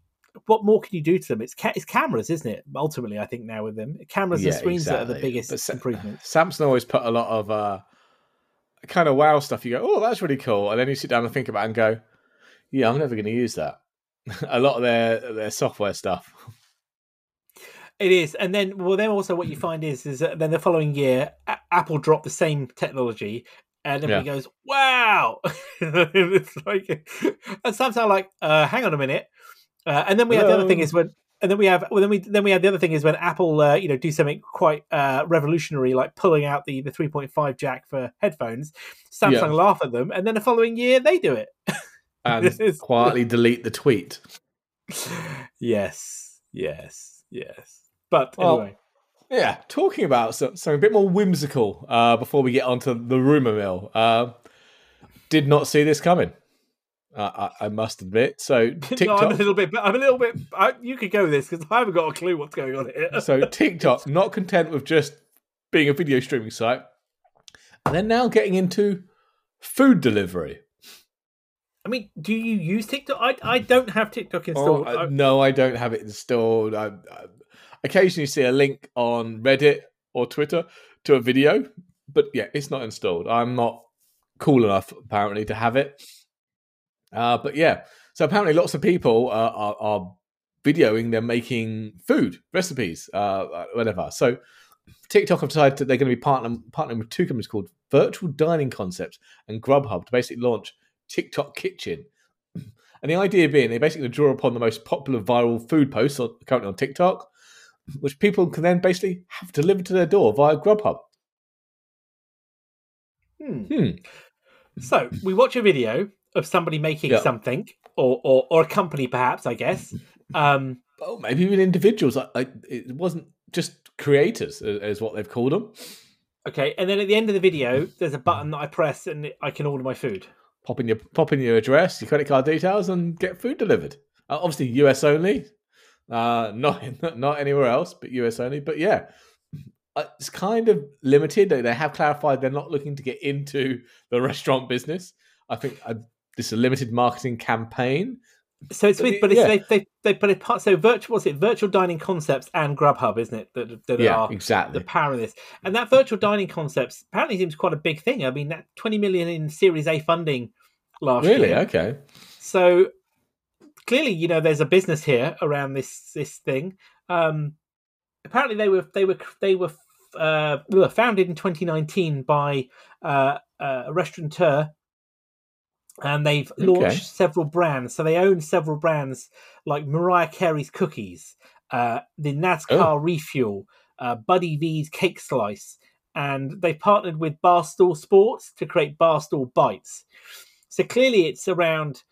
What more can you do to them? It's, ca- it's cameras, isn't it? Ultimately, I think now with them, cameras yeah, and screens exactly. that are the biggest Sa- improvement. Samsung always put a lot of uh, kind of wow stuff. You go, oh, that's really cool, and then you sit down and think about it and go, yeah, I'm never going to use that. A lot of their their software stuff. It is, and then well, then also what you find is is that then the following year, a- Apple dropped the same technology. And everybody yeah. goes, wow! It's like, and Samsung are like, uh, hang on a minute. Uh, and then we Hello. have the other thing is when, and then we have, well, then we then we have the other thing is when Apple, uh, you know, do something quite uh, revolutionary, like pulling out the, the three point five jack for headphones. Samsung yeah. laugh at them, and then the following year they do it and quietly delete the tweet. Yes, yes, yes. But well, anyway. Yeah, talking about something a bit more whimsical uh, before we get onto the rumour mill. Uh, did not see this coming, uh, I, I must admit. So TikTok, no, I'm a little bit. I'm a little bit. I, you could go with this because I haven't got a clue what's going on here. So TikTok, not content with just being a video streaming site, and they're now getting into food delivery. I mean, do you use TikTok? I I don't have TikTok installed. Oh, I, no, I don't have it installed. I, I, Occasionally you see a link on Reddit or Twitter to a video, but yeah, it's not installed. I'm not cool enough, apparently, to have it. Uh, but yeah, so apparently lots of people uh, are, are videoing them making food, recipes, uh, whatever. So TikTok have decided that they're going to be partnering, partnering with two companies called Virtual Dining Concepts and Grubhub to basically launch TikTok Kitchen. And the idea being they basically draw upon the most popular viral food posts on, currently on TikTok, which people can then basically have delivered to their door via Grubhub. Hmm. hmm. So we watch a video of somebody making yeah. something, or, or or a company perhaps, I guess. Um, oh, maybe even individuals. I, I, it wasn't just creators, is what they've called them. Okay, and then at the end of the video, there's a button that I press and I can order my food. Pop in your, pop in your address, your credit card details, and get food delivered. Uh, obviously, U S only. Uh, not in, not anywhere else, but U S only. But yeah, it's kind of limited. They have clarified they're not looking to get into the restaurant business. I think uh, this is a limited marketing campaign. So it's but, with, but it's, yeah. they they they put it part. So virtual, what's it? Virtual Dining Concepts and Grubhub, isn't it? That, that yeah, are exactly the power of this. And that Virtual Dining Concepts apparently seems quite a big thing. I mean, that twenty million in Series A funding last really? year. Really? Okay. So. Clearly, you know, there's a business here around this this thing. Um, apparently, they were they were they were uh, founded in twenty nineteen by uh, uh, a restaurateur, and they've launched okay. several brands. So they own several brands like Mariah Carey's Cookies, uh, the NASCAR oh. Refuel, uh, Buddy V's Cake Slice, and they partnered with Barstool Sports to create Barstool Bites. So clearly, it's around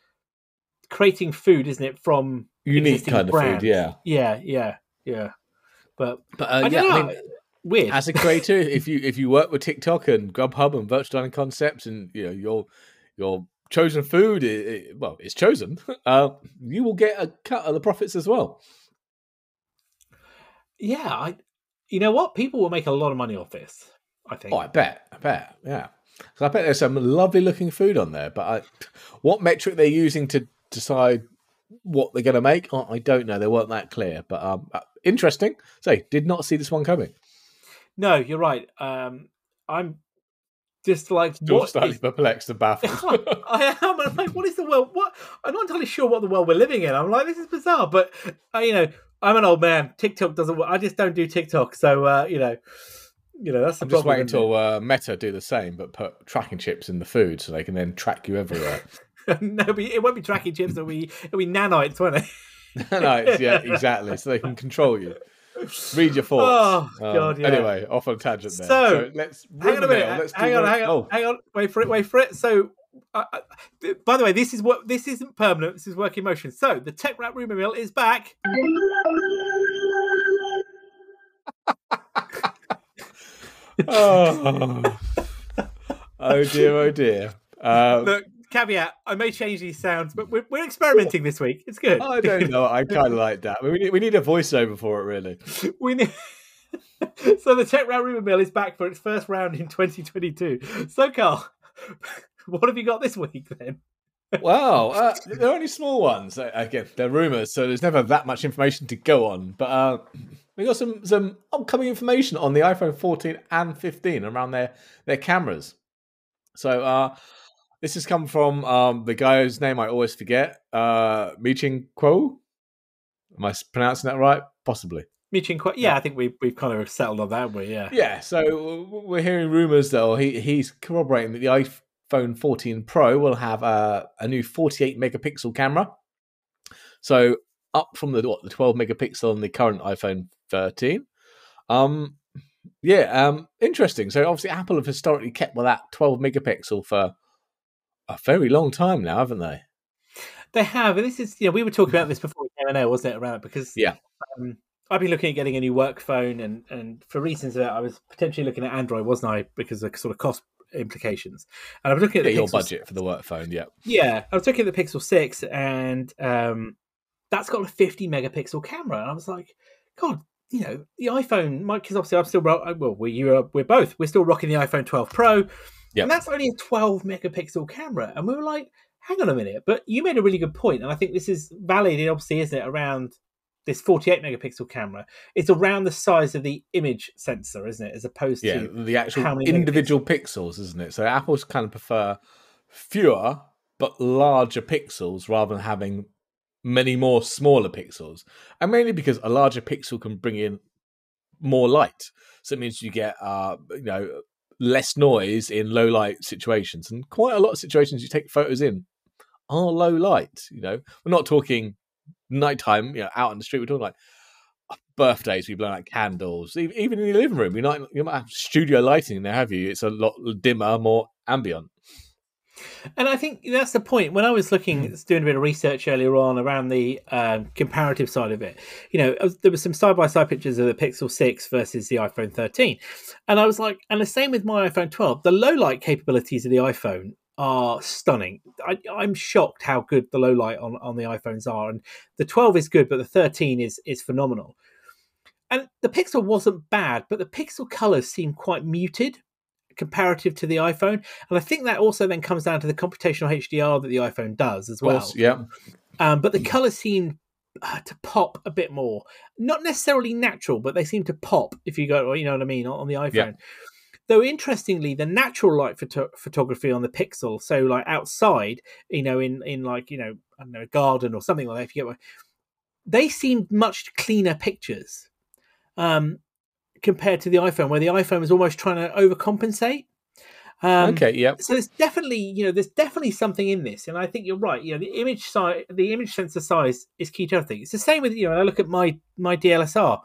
creating food, isn't it, from unique kind of brands. food, yeah, yeah, yeah, yeah. But, but uh, I don't yeah, know. I mean, weird. As a creator, if you if you work with TikTok and Grubhub and Virtual Dining Concepts, and you know your your chosen food, it, it, well, it's chosen, uh, you will get a cut of the profits as well. Yeah, I, you know what? People will make a lot of money off this, I think. Oh, I bet. I bet, yeah. So I bet there's some lovely-looking food on there, but I, what metric they're using to decide what they're going to make, I don't know. They weren't that clear, but um, interesting. So, did not see this one coming. No, you're right. Um, I'm just like... Still slightly is... perplexed and baffled. I am. I'm like, what is the world? What? I'm not entirely sure what the world we're living in. I'm like, this is bizarre, but, uh, you know, I'm an old man. TikTok doesn't work. I just don't do TikTok, so, uh, you know... You know, that's the I'm just waiting until uh, Meta do the same, but put tracking chips in the food so they can then track you everywhere. No, but it won't be tracking chips. It'll be, it'll be nanites, won't it? Nanites, yeah, exactly. So they can control you. Read your thoughts. Oh, um, God, yeah. Anyway, off on a tangent there. So, so let's hang on a minute. Let's hang on, hang on, oh. hang on. Wait for it, wait for it. So, uh, uh, by the way, this, is what, this isn't permanent. This is working motion. So, the Tech Wrap Rumour Mill is back. Oh. Oh dear, oh dear. Um, Look, caveat, I may change these sounds, but we're, we're experimenting this week. It's good. I don't know. I kind of like that. We need, we need a voiceover for it, really. We need... So the Tech Round Rumour Mill is back for its first round in twenty twenty-two. So, Carl, what have you got this week, then? Wow, uh, they're only small ones. Again, they're rumours, so there's never that much information to go on. But... Uh... We got some some upcoming information on the iPhone fourteen and fifteen around their their cameras. So uh, this has come from um, the guy whose name I always forget, uh, Michin Kuo. Am I pronouncing that right? Possibly. Michin Kuo. Yeah, yeah, I think we we've kind of settled on that, haven't we? Yeah. Yeah. So we're hearing rumors though. He he's corroborating that the iPhone fourteen Pro will have a a new forty-eight megapixel camera. So. Up from the what the twelve megapixel on the current iPhone thirteen. Um, yeah, um, interesting. So obviously Apple have historically kept with that twelve megapixel for a very long time now, haven't they? They have, and this is you know we were talking about this before we came in, wasn't it? Around because yeah, um, I've been looking at getting a new work phone, and and for reasons that I was potentially looking at Android, wasn't I? Because of sort of cost implications. And I was looking at the yeah, your budget six. For the work phone, yeah, yeah. I was looking at the Pixel six and. Um, That's got a fifty megapixel camera, and I was like, "God, you know, the iPhone." Because obviously, I'm still well. We are, we're both. We're still rocking the iPhone twelve Pro, yep. And that's only a twelve megapixel camera. And we were like, "Hang on a minute!" But you made a really good point, and I think this is valid. Obviously, isn't it around this forty-eight megapixel camera? It's around the size of the image sensor, isn't it? As opposed yeah, to the actual individual megapixels. Pixels, isn't it? So Apple's kind of prefer fewer but larger pixels rather than having. Many more smaller pixels, and mainly because a larger pixel can bring in more light, so it means you get uh you know less noise in low light situations, and quite a lot of situations you take photos in are low light. You know we're not talking nighttime, you know out on the street. We're talking like birthdays, we blow out candles, even in your living room. You might you might have studio lighting in there, have you? It's a lot dimmer, more ambient. And I think that's the point. When I was looking, doing a bit of research earlier on around the um, comparative side of it, you know, there were some side-by-side pictures of the Pixel six versus the iPhone thirteen. And I was like, and the same with my iPhone twelve. The low-light capabilities of the iPhone are stunning. I, I'm shocked how good the low-light on, on the iPhones are. And the twelve is good, but the thirteen is is phenomenal. And the Pixel wasn't bad, but the Pixel colors seem quite muted. Comparative to the iPhone, and I think that also then comes down to the computational H D R that the iPhone does as well. Course, yeah, um, but the colours seem uh, to pop a bit more, not necessarily natural, but they seem to pop if you go, you know what I mean, on the iPhone. Yeah. Though interestingly, the natural light photo- photography on the Pixel, so like outside, you know, in in like you know, I don't know, a garden or something like that. If you get one, they seemed much cleaner pictures. Um. Compared to the iPhone, where the iPhone was almost trying to overcompensate. Um, okay, yeah. So there's definitely, you know, there's definitely something in this, and I think you're right. You know, the image size, the image sensor size is key to everything. It's the same with, you know, I look at my my D S L R,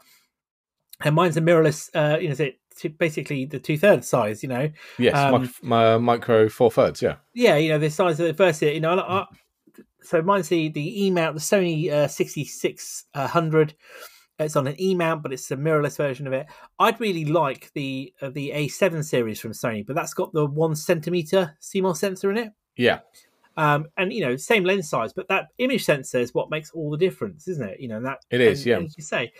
and mine's a mirrorless. Uh, you know, it's basically the two thirds size. You know, yes, um, my, my micro four thirds. Yeah, yeah. You know, the size of the first. You know, I, I, so mine's the the E mount, the Sony uh, sixty-six hundred. It's on an E mount, but it's a mirrorless version of it. I'd really like the uh, the A seven series from Sony, but that's got the one centimeter C M O S sensor in it. Yeah, Um, and, you know, same lens size, but that image sensor is what makes all the difference, isn't it? You know, that it is, and, yeah. And you say.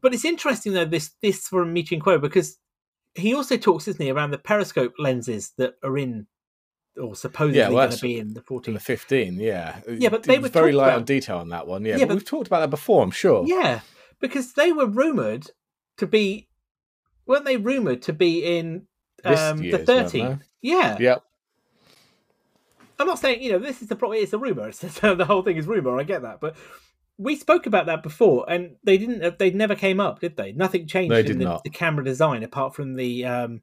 But it's interesting, though, this this from Michin Kuo, because he also talks, isn't he, around the periscope lenses that are in, or supposedly yeah, well, going to be in the fourteen. The fifteen, yeah. Yeah, but they were very light about... on detail on that one, yeah. yeah but, but we've talked about that before, I'm sure. Yeah, because they were rumoured to be, weren't they rumoured to be in um, years, the thirteenth? Yeah. Yep. I'm not saying, you know, this is the problem. It's a rumor. It's just, uh, the whole thing is rumor. I get that, but we spoke about that before, and they didn't. They never came up, did they? Nothing changed they in the, the camera design apart from the um,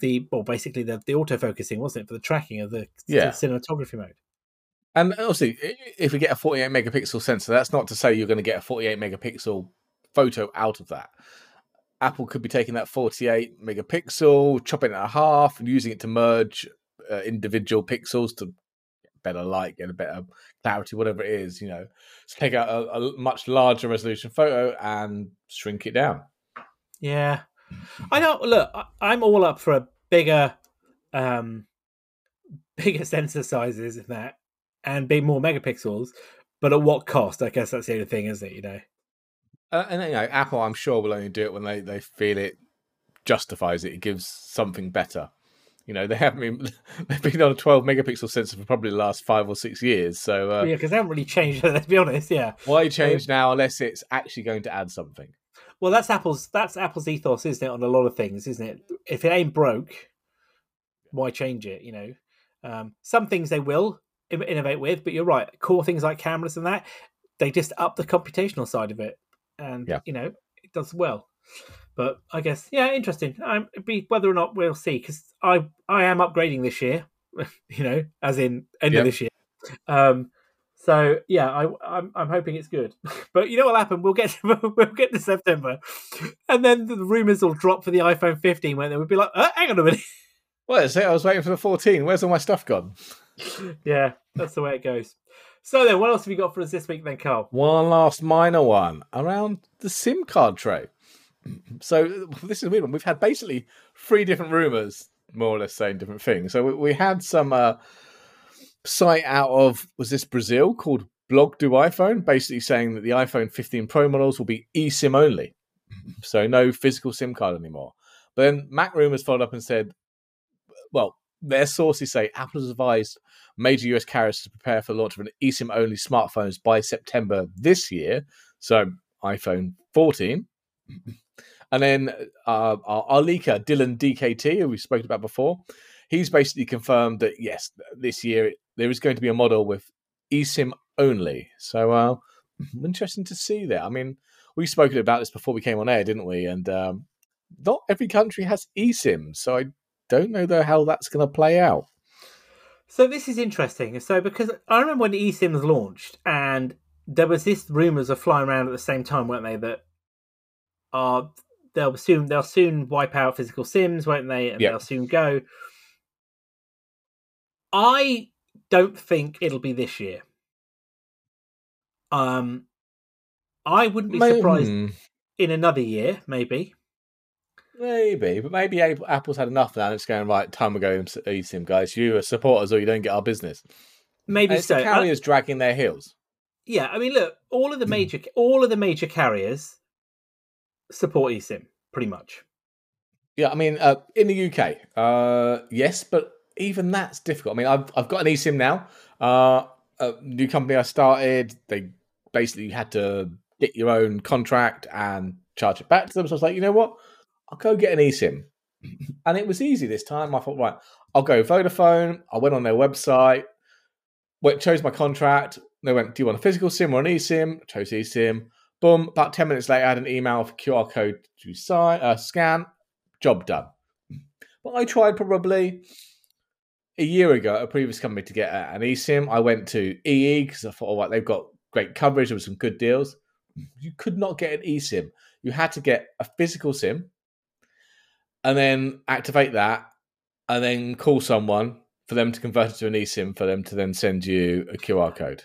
the well, basically the the autofocusing, wasn't it, for the tracking of the yeah. cinematography mode. And obviously, if we get a forty-eight megapixel sensor, that's not to say you're going to get a forty-eight megapixel photo out of that. Apple could be taking that forty-eight megapixel, chopping it in half, and using it to merge. Uh, individual pixels to get better light, get a better clarity, whatever it is, you know, so take out a, a much larger resolution photo and shrink it down. Yeah, I know. Look, I, I'm all up for a bigger, um, bigger sensor sizes in that, and be more megapixels, but at what cost? I guess that's the only thing, isn't it? You know, uh, and you know, Apple, I'm sure, will only do it when they they feel it justifies it. It gives something better. You know, they haven't been, they've been on a twelve megapixel sensor for probably the last five or six years. So uh, yeah, because they haven't really changed. Let's be honest. Yeah, why change um, now unless it's actually going to add something? Well, that's Apple's. That's Apple's ethos, isn't it? On a lot of things, isn't it? If it ain't broke, why change it? You know, um, some things they will innovate with, but you're right. Core things like cameras and that, they just up the computational side of it, and yeah. you know, it does well. But I guess, yeah, interesting. Um, it'd be whether or not we'll see, because I, I am upgrading this year, you know, as in end yep. of this year. Um, so yeah, I, I'm I'm hoping it's good. But you know what'll happen? We'll get to, we'll get to September, and then the rumours will drop for the iPhone fifteen. When they would be like, oh, hang on a minute. Well, that's it. I was waiting for the fourteen. Where's all my stuff gone? Yeah, that's the way it goes. So then, what else have you got for us this week, then, Carl? One last minor one around the SIM card tray. So this is a weird one. We've had basically three different rumours, more or less saying different things. So we, we had some uh, site out of, was this Brazil, called Blog Do iPhone, basically saying that the iPhone fifteen Pro models will be eSIM only. So no physical SIM card anymore. But then Mac Rumours followed up and said, well, their sources say Apple has advised major U S carriers to prepare for the launch of an eSIM only smartphones by September this year. So iPhone fourteen. And then uh, our, our leaker, Dylan D K T, who we spoke about before, he's basically confirmed that, yes, this year it, there is going to be a model with eSIM only. So uh, interesting to see that. I mean, we've spoken about this before we came on air, didn't we? And um, not every country has eSIM, so I don't know, though, how that's going to play out. So this is interesting. So because I remember when eSIM was launched, and there was this rumours of flying around at the same time, weren't they, that are... Uh, They'll soon they'll soon wipe out physical SIMs, won't they? And yep. they'll soon go. I don't think it'll be this year. Um, I wouldn't be maybe. surprised in another year, maybe. Maybe, but maybe Apple's had enough now. And it's going right. Time to go eSIM, guys. You are supporters, or you don't get our business. Maybe and it's so. The carriers I... dragging their heels. Yeah, I mean, look, all of the major all of the major carriers. Support eSIM, pretty much. Yeah, I mean, uh, in the U K, uh, yes, but even that's difficult. I mean, I've I've got an eSIM now. Uh, a new company I started, they basically had to get your own contract and charge it back to them. So I was like, you know what? I'll go get an eSIM. And it was easy this time. I thought, right, I'll go Vodafone. I went on their website, went, chose my contract. They went, do you want a physical SIM or an eSIM? I chose eSIM. Boom, about ten minutes later, I had an email for Q R code to sign, uh, scan, job done. But I tried probably a year ago at a previous company to get an eSIM. I went to E E because I thought, all right, they've got great coverage. There were some good deals. You could not get an eSIM. You had to get a physical SIM and then activate that and then call someone for them to convert it to an eSIM for them to then send you a Q R code.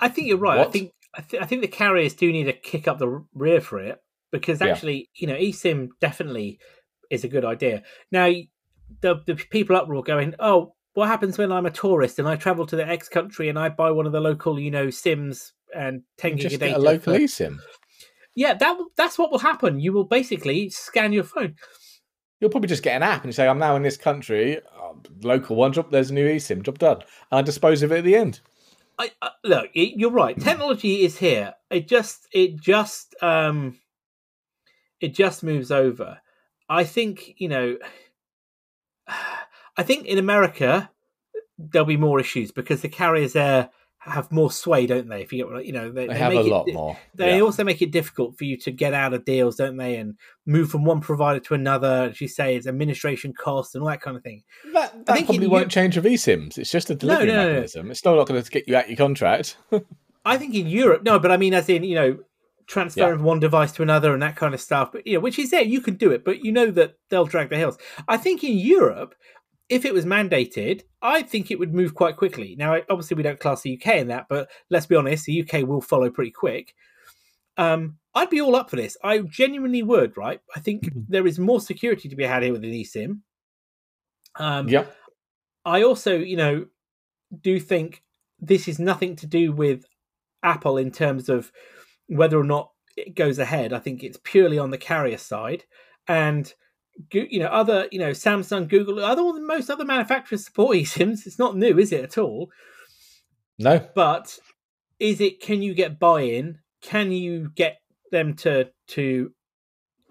I think you're right. What? I think... I, th- I think the carriers do need to kick up the rear for it because actually, yeah. you know, eSIM definitely is a good idea. Now, the, the people uproar going, oh, what happens when I'm a tourist and I travel to the X country and I buy one of the local, you know, SIMs and ten gig a day? Just a local eSIM. Yeah, that that's what will happen. You will basically scan your phone. You'll probably just get an app and say, I'm now in this country, oh, local one, drop, there's a new eSIM, job done. And I dispose of it at the end. I, I, look, it, you're right. Technology is here. It just, it just, um, it just moves over. I think, you know, I think in America, there'll be more issues because the carriers there have more sway, don't they? If you, get, you know, they, they, they have make a lot it, more. They yeah. also make it difficult for you to get out of deals, don't they? And move from one provider to another. As you say, it's administration costs and all that kind of thing. That, that probably it, won't you, change with eSIMs. It's just a delivery no, no, mechanism. No, no. It's still not going to get you out of your contract. I think in Europe, no, but I mean, as in, you know, transferring yeah. from one device to another and that kind of stuff. But you know, which is there, you can do it, but you know that they'll drag their heels. I think in Europe, if it was mandated, I think it would move quite quickly. Now, obviously, we don't class the U K in that, but let's be honest, the U K will follow pretty quick. Um, I'd be all up for this. I genuinely would, right? I think mm-hmm. there is more security to be had here with an eSIM. Um, yeah. I also, you know, do think this is nothing to do with Apple in terms of whether or not it goes ahead. I think it's purely on the carrier side. And, you know, other, you know, Samsung, Google, other most other manufacturers support eSIMs. It's not new, is it, at all? No. But is it, can you get buy-in? Can you get them to to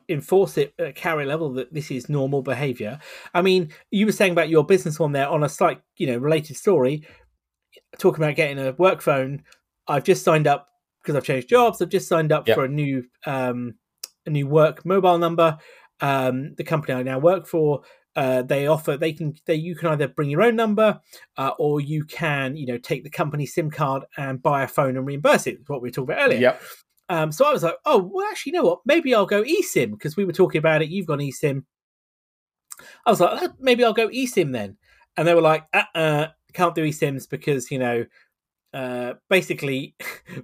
enforce it at carrier level that this is normal behavior? I mean, you were saying about your business one there on a slight, you know, related story, talking about getting a work phone. I've just signed up, because I've changed jobs, I've just signed up yep. for a new um, a new work mobile number. Um, the company I now work for, uh, they offer they can they you can either bring your own number, uh, or you can you know take the company SIM card and buy a phone and reimburse it. What we were talking about earlier. Yep. Um, so I was like, oh well, actually, you know what? Maybe I'll go eSIM, because we were talking about it. You've gone eSIM. I was like, oh, maybe I'll go eSIM then. And they were like, uh, uh can't do eSIMs because you know. Uh, basically,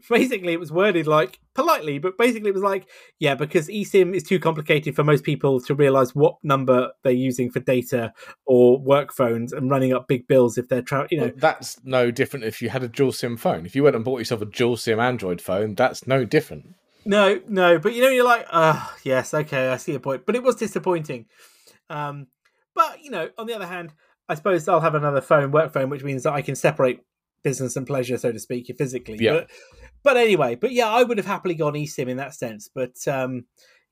basically it was worded like politely, but basically it was like, yeah, because eSIM is too complicated for most people to realize what number they're using for data or work phones and running up big bills if they're trying, you know. Well, that's no different if you had a dual SIM phone. If you went and bought yourself a dual SIM Android phone, that's no different. No, no, but you know, you're like, ah, oh, yes, okay, I see your point. But it was disappointing. Um, but, you know, on the other hand, I suppose I'll have another phone, work phone, which means that I can separate business and pleasure, so to speak, physically. Yeah. But, but anyway, but yeah, I would have happily gone eSIM in that sense. But um,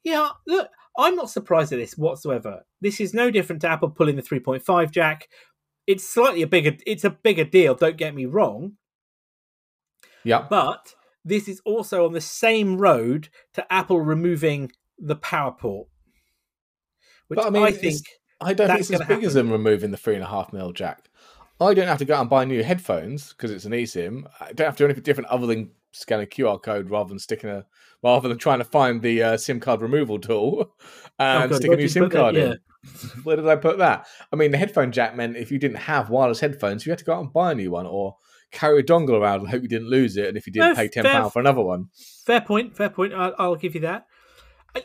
yeah, look, I'm not surprised at this whatsoever. This is no different to Apple pulling the three point five jack. It's slightly a bigger, it's a bigger deal, don't get me wrong. Yeah. But this is also on the same road to Apple removing the power port, which but, I, mean, I think I don't think it's as big happen. as them removing the three and a half mil jack. I don't have to go out and buy new headphones because it's an eSIM. I don't have to do anything different other than scan a Q R code rather than sticking a rather than trying to find the uh, SIM card removal tool and oh, stick a new SIM card that, in. Yeah. Where did I put that? I mean, the headphone jack meant if you didn't have wireless headphones, you had to go out and buy a new one or carry a dongle around and hope you didn't lose it. And if you didn't, no, pay ten pounds for another one. Fair point. Fair point. I'll, I'll give you that.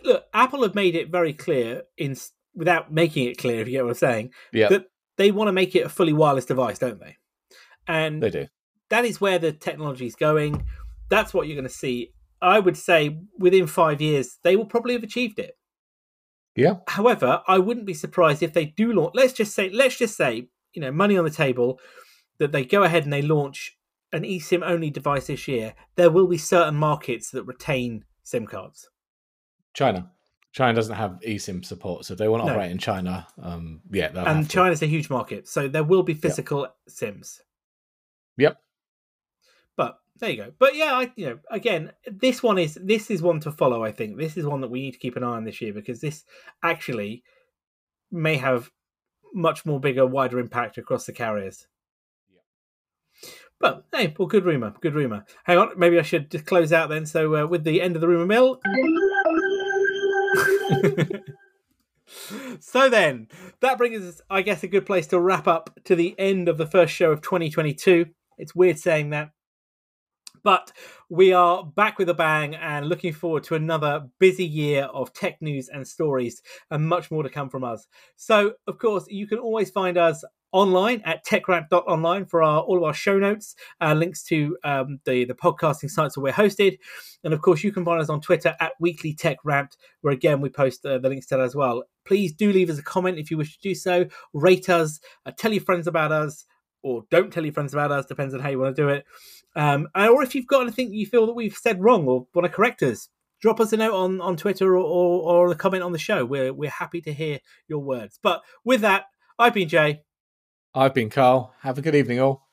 Look, Apple have made it very clear in without making it clear, if you get what I'm saying. Yeah. That they want to make it a fully wireless device, don't they? And they do. That is where the technology is going. That's what you're going to see. I would say within five years, they will probably have achieved it. Yeah. However, I wouldn't be surprised if they do launch. Let's just say, let's just say, you know, money on the table that they go ahead and they launch an eSIM only device this year. There will be certain markets that retain SIM cards. China. China doesn't have eSIM support, so if they want to no. operate in China, um, yeah. And China's to. a huge market, so there will be physical yep. SIMs. Yep. But there you go. But yeah, I, you know, again, this one is this is one to follow. I think this is one that we need to keep an eye on this year, because this actually may have much more bigger, wider impact across the carriers. Yep. But hey, well, good rumor, good rumor. Hang on, maybe I should just close out then. So uh, with the end of the rumor mill. So then that brings us, I guess, a good place to wrap up to the end of the first show of twenty twenty-two. It's weird saying that, but we are back with a bang and looking forward to another busy year of tech news and stories, and much more to come from us. So of course you can always find us online at tech wrap dot online for our, all of our show notes, uh, links to um, the, the podcasting sites where we're hosted. And of course, you can find us on Twitter at Weekly Tech Wrapped, where again, we post uh, the links to that as well. Please do leave us a comment if you wish to do so. Rate us, uh, tell your friends about us, or don't tell your friends about us, depends on how you want to do it. Um, or if you've got anything you feel that we've said wrong or want to correct us, drop us a note on, on Twitter or, or, or a comment on the show. We're, we're happy to hear your words. But with that, I've been Jay. I've been Carl. Have a good evening, all.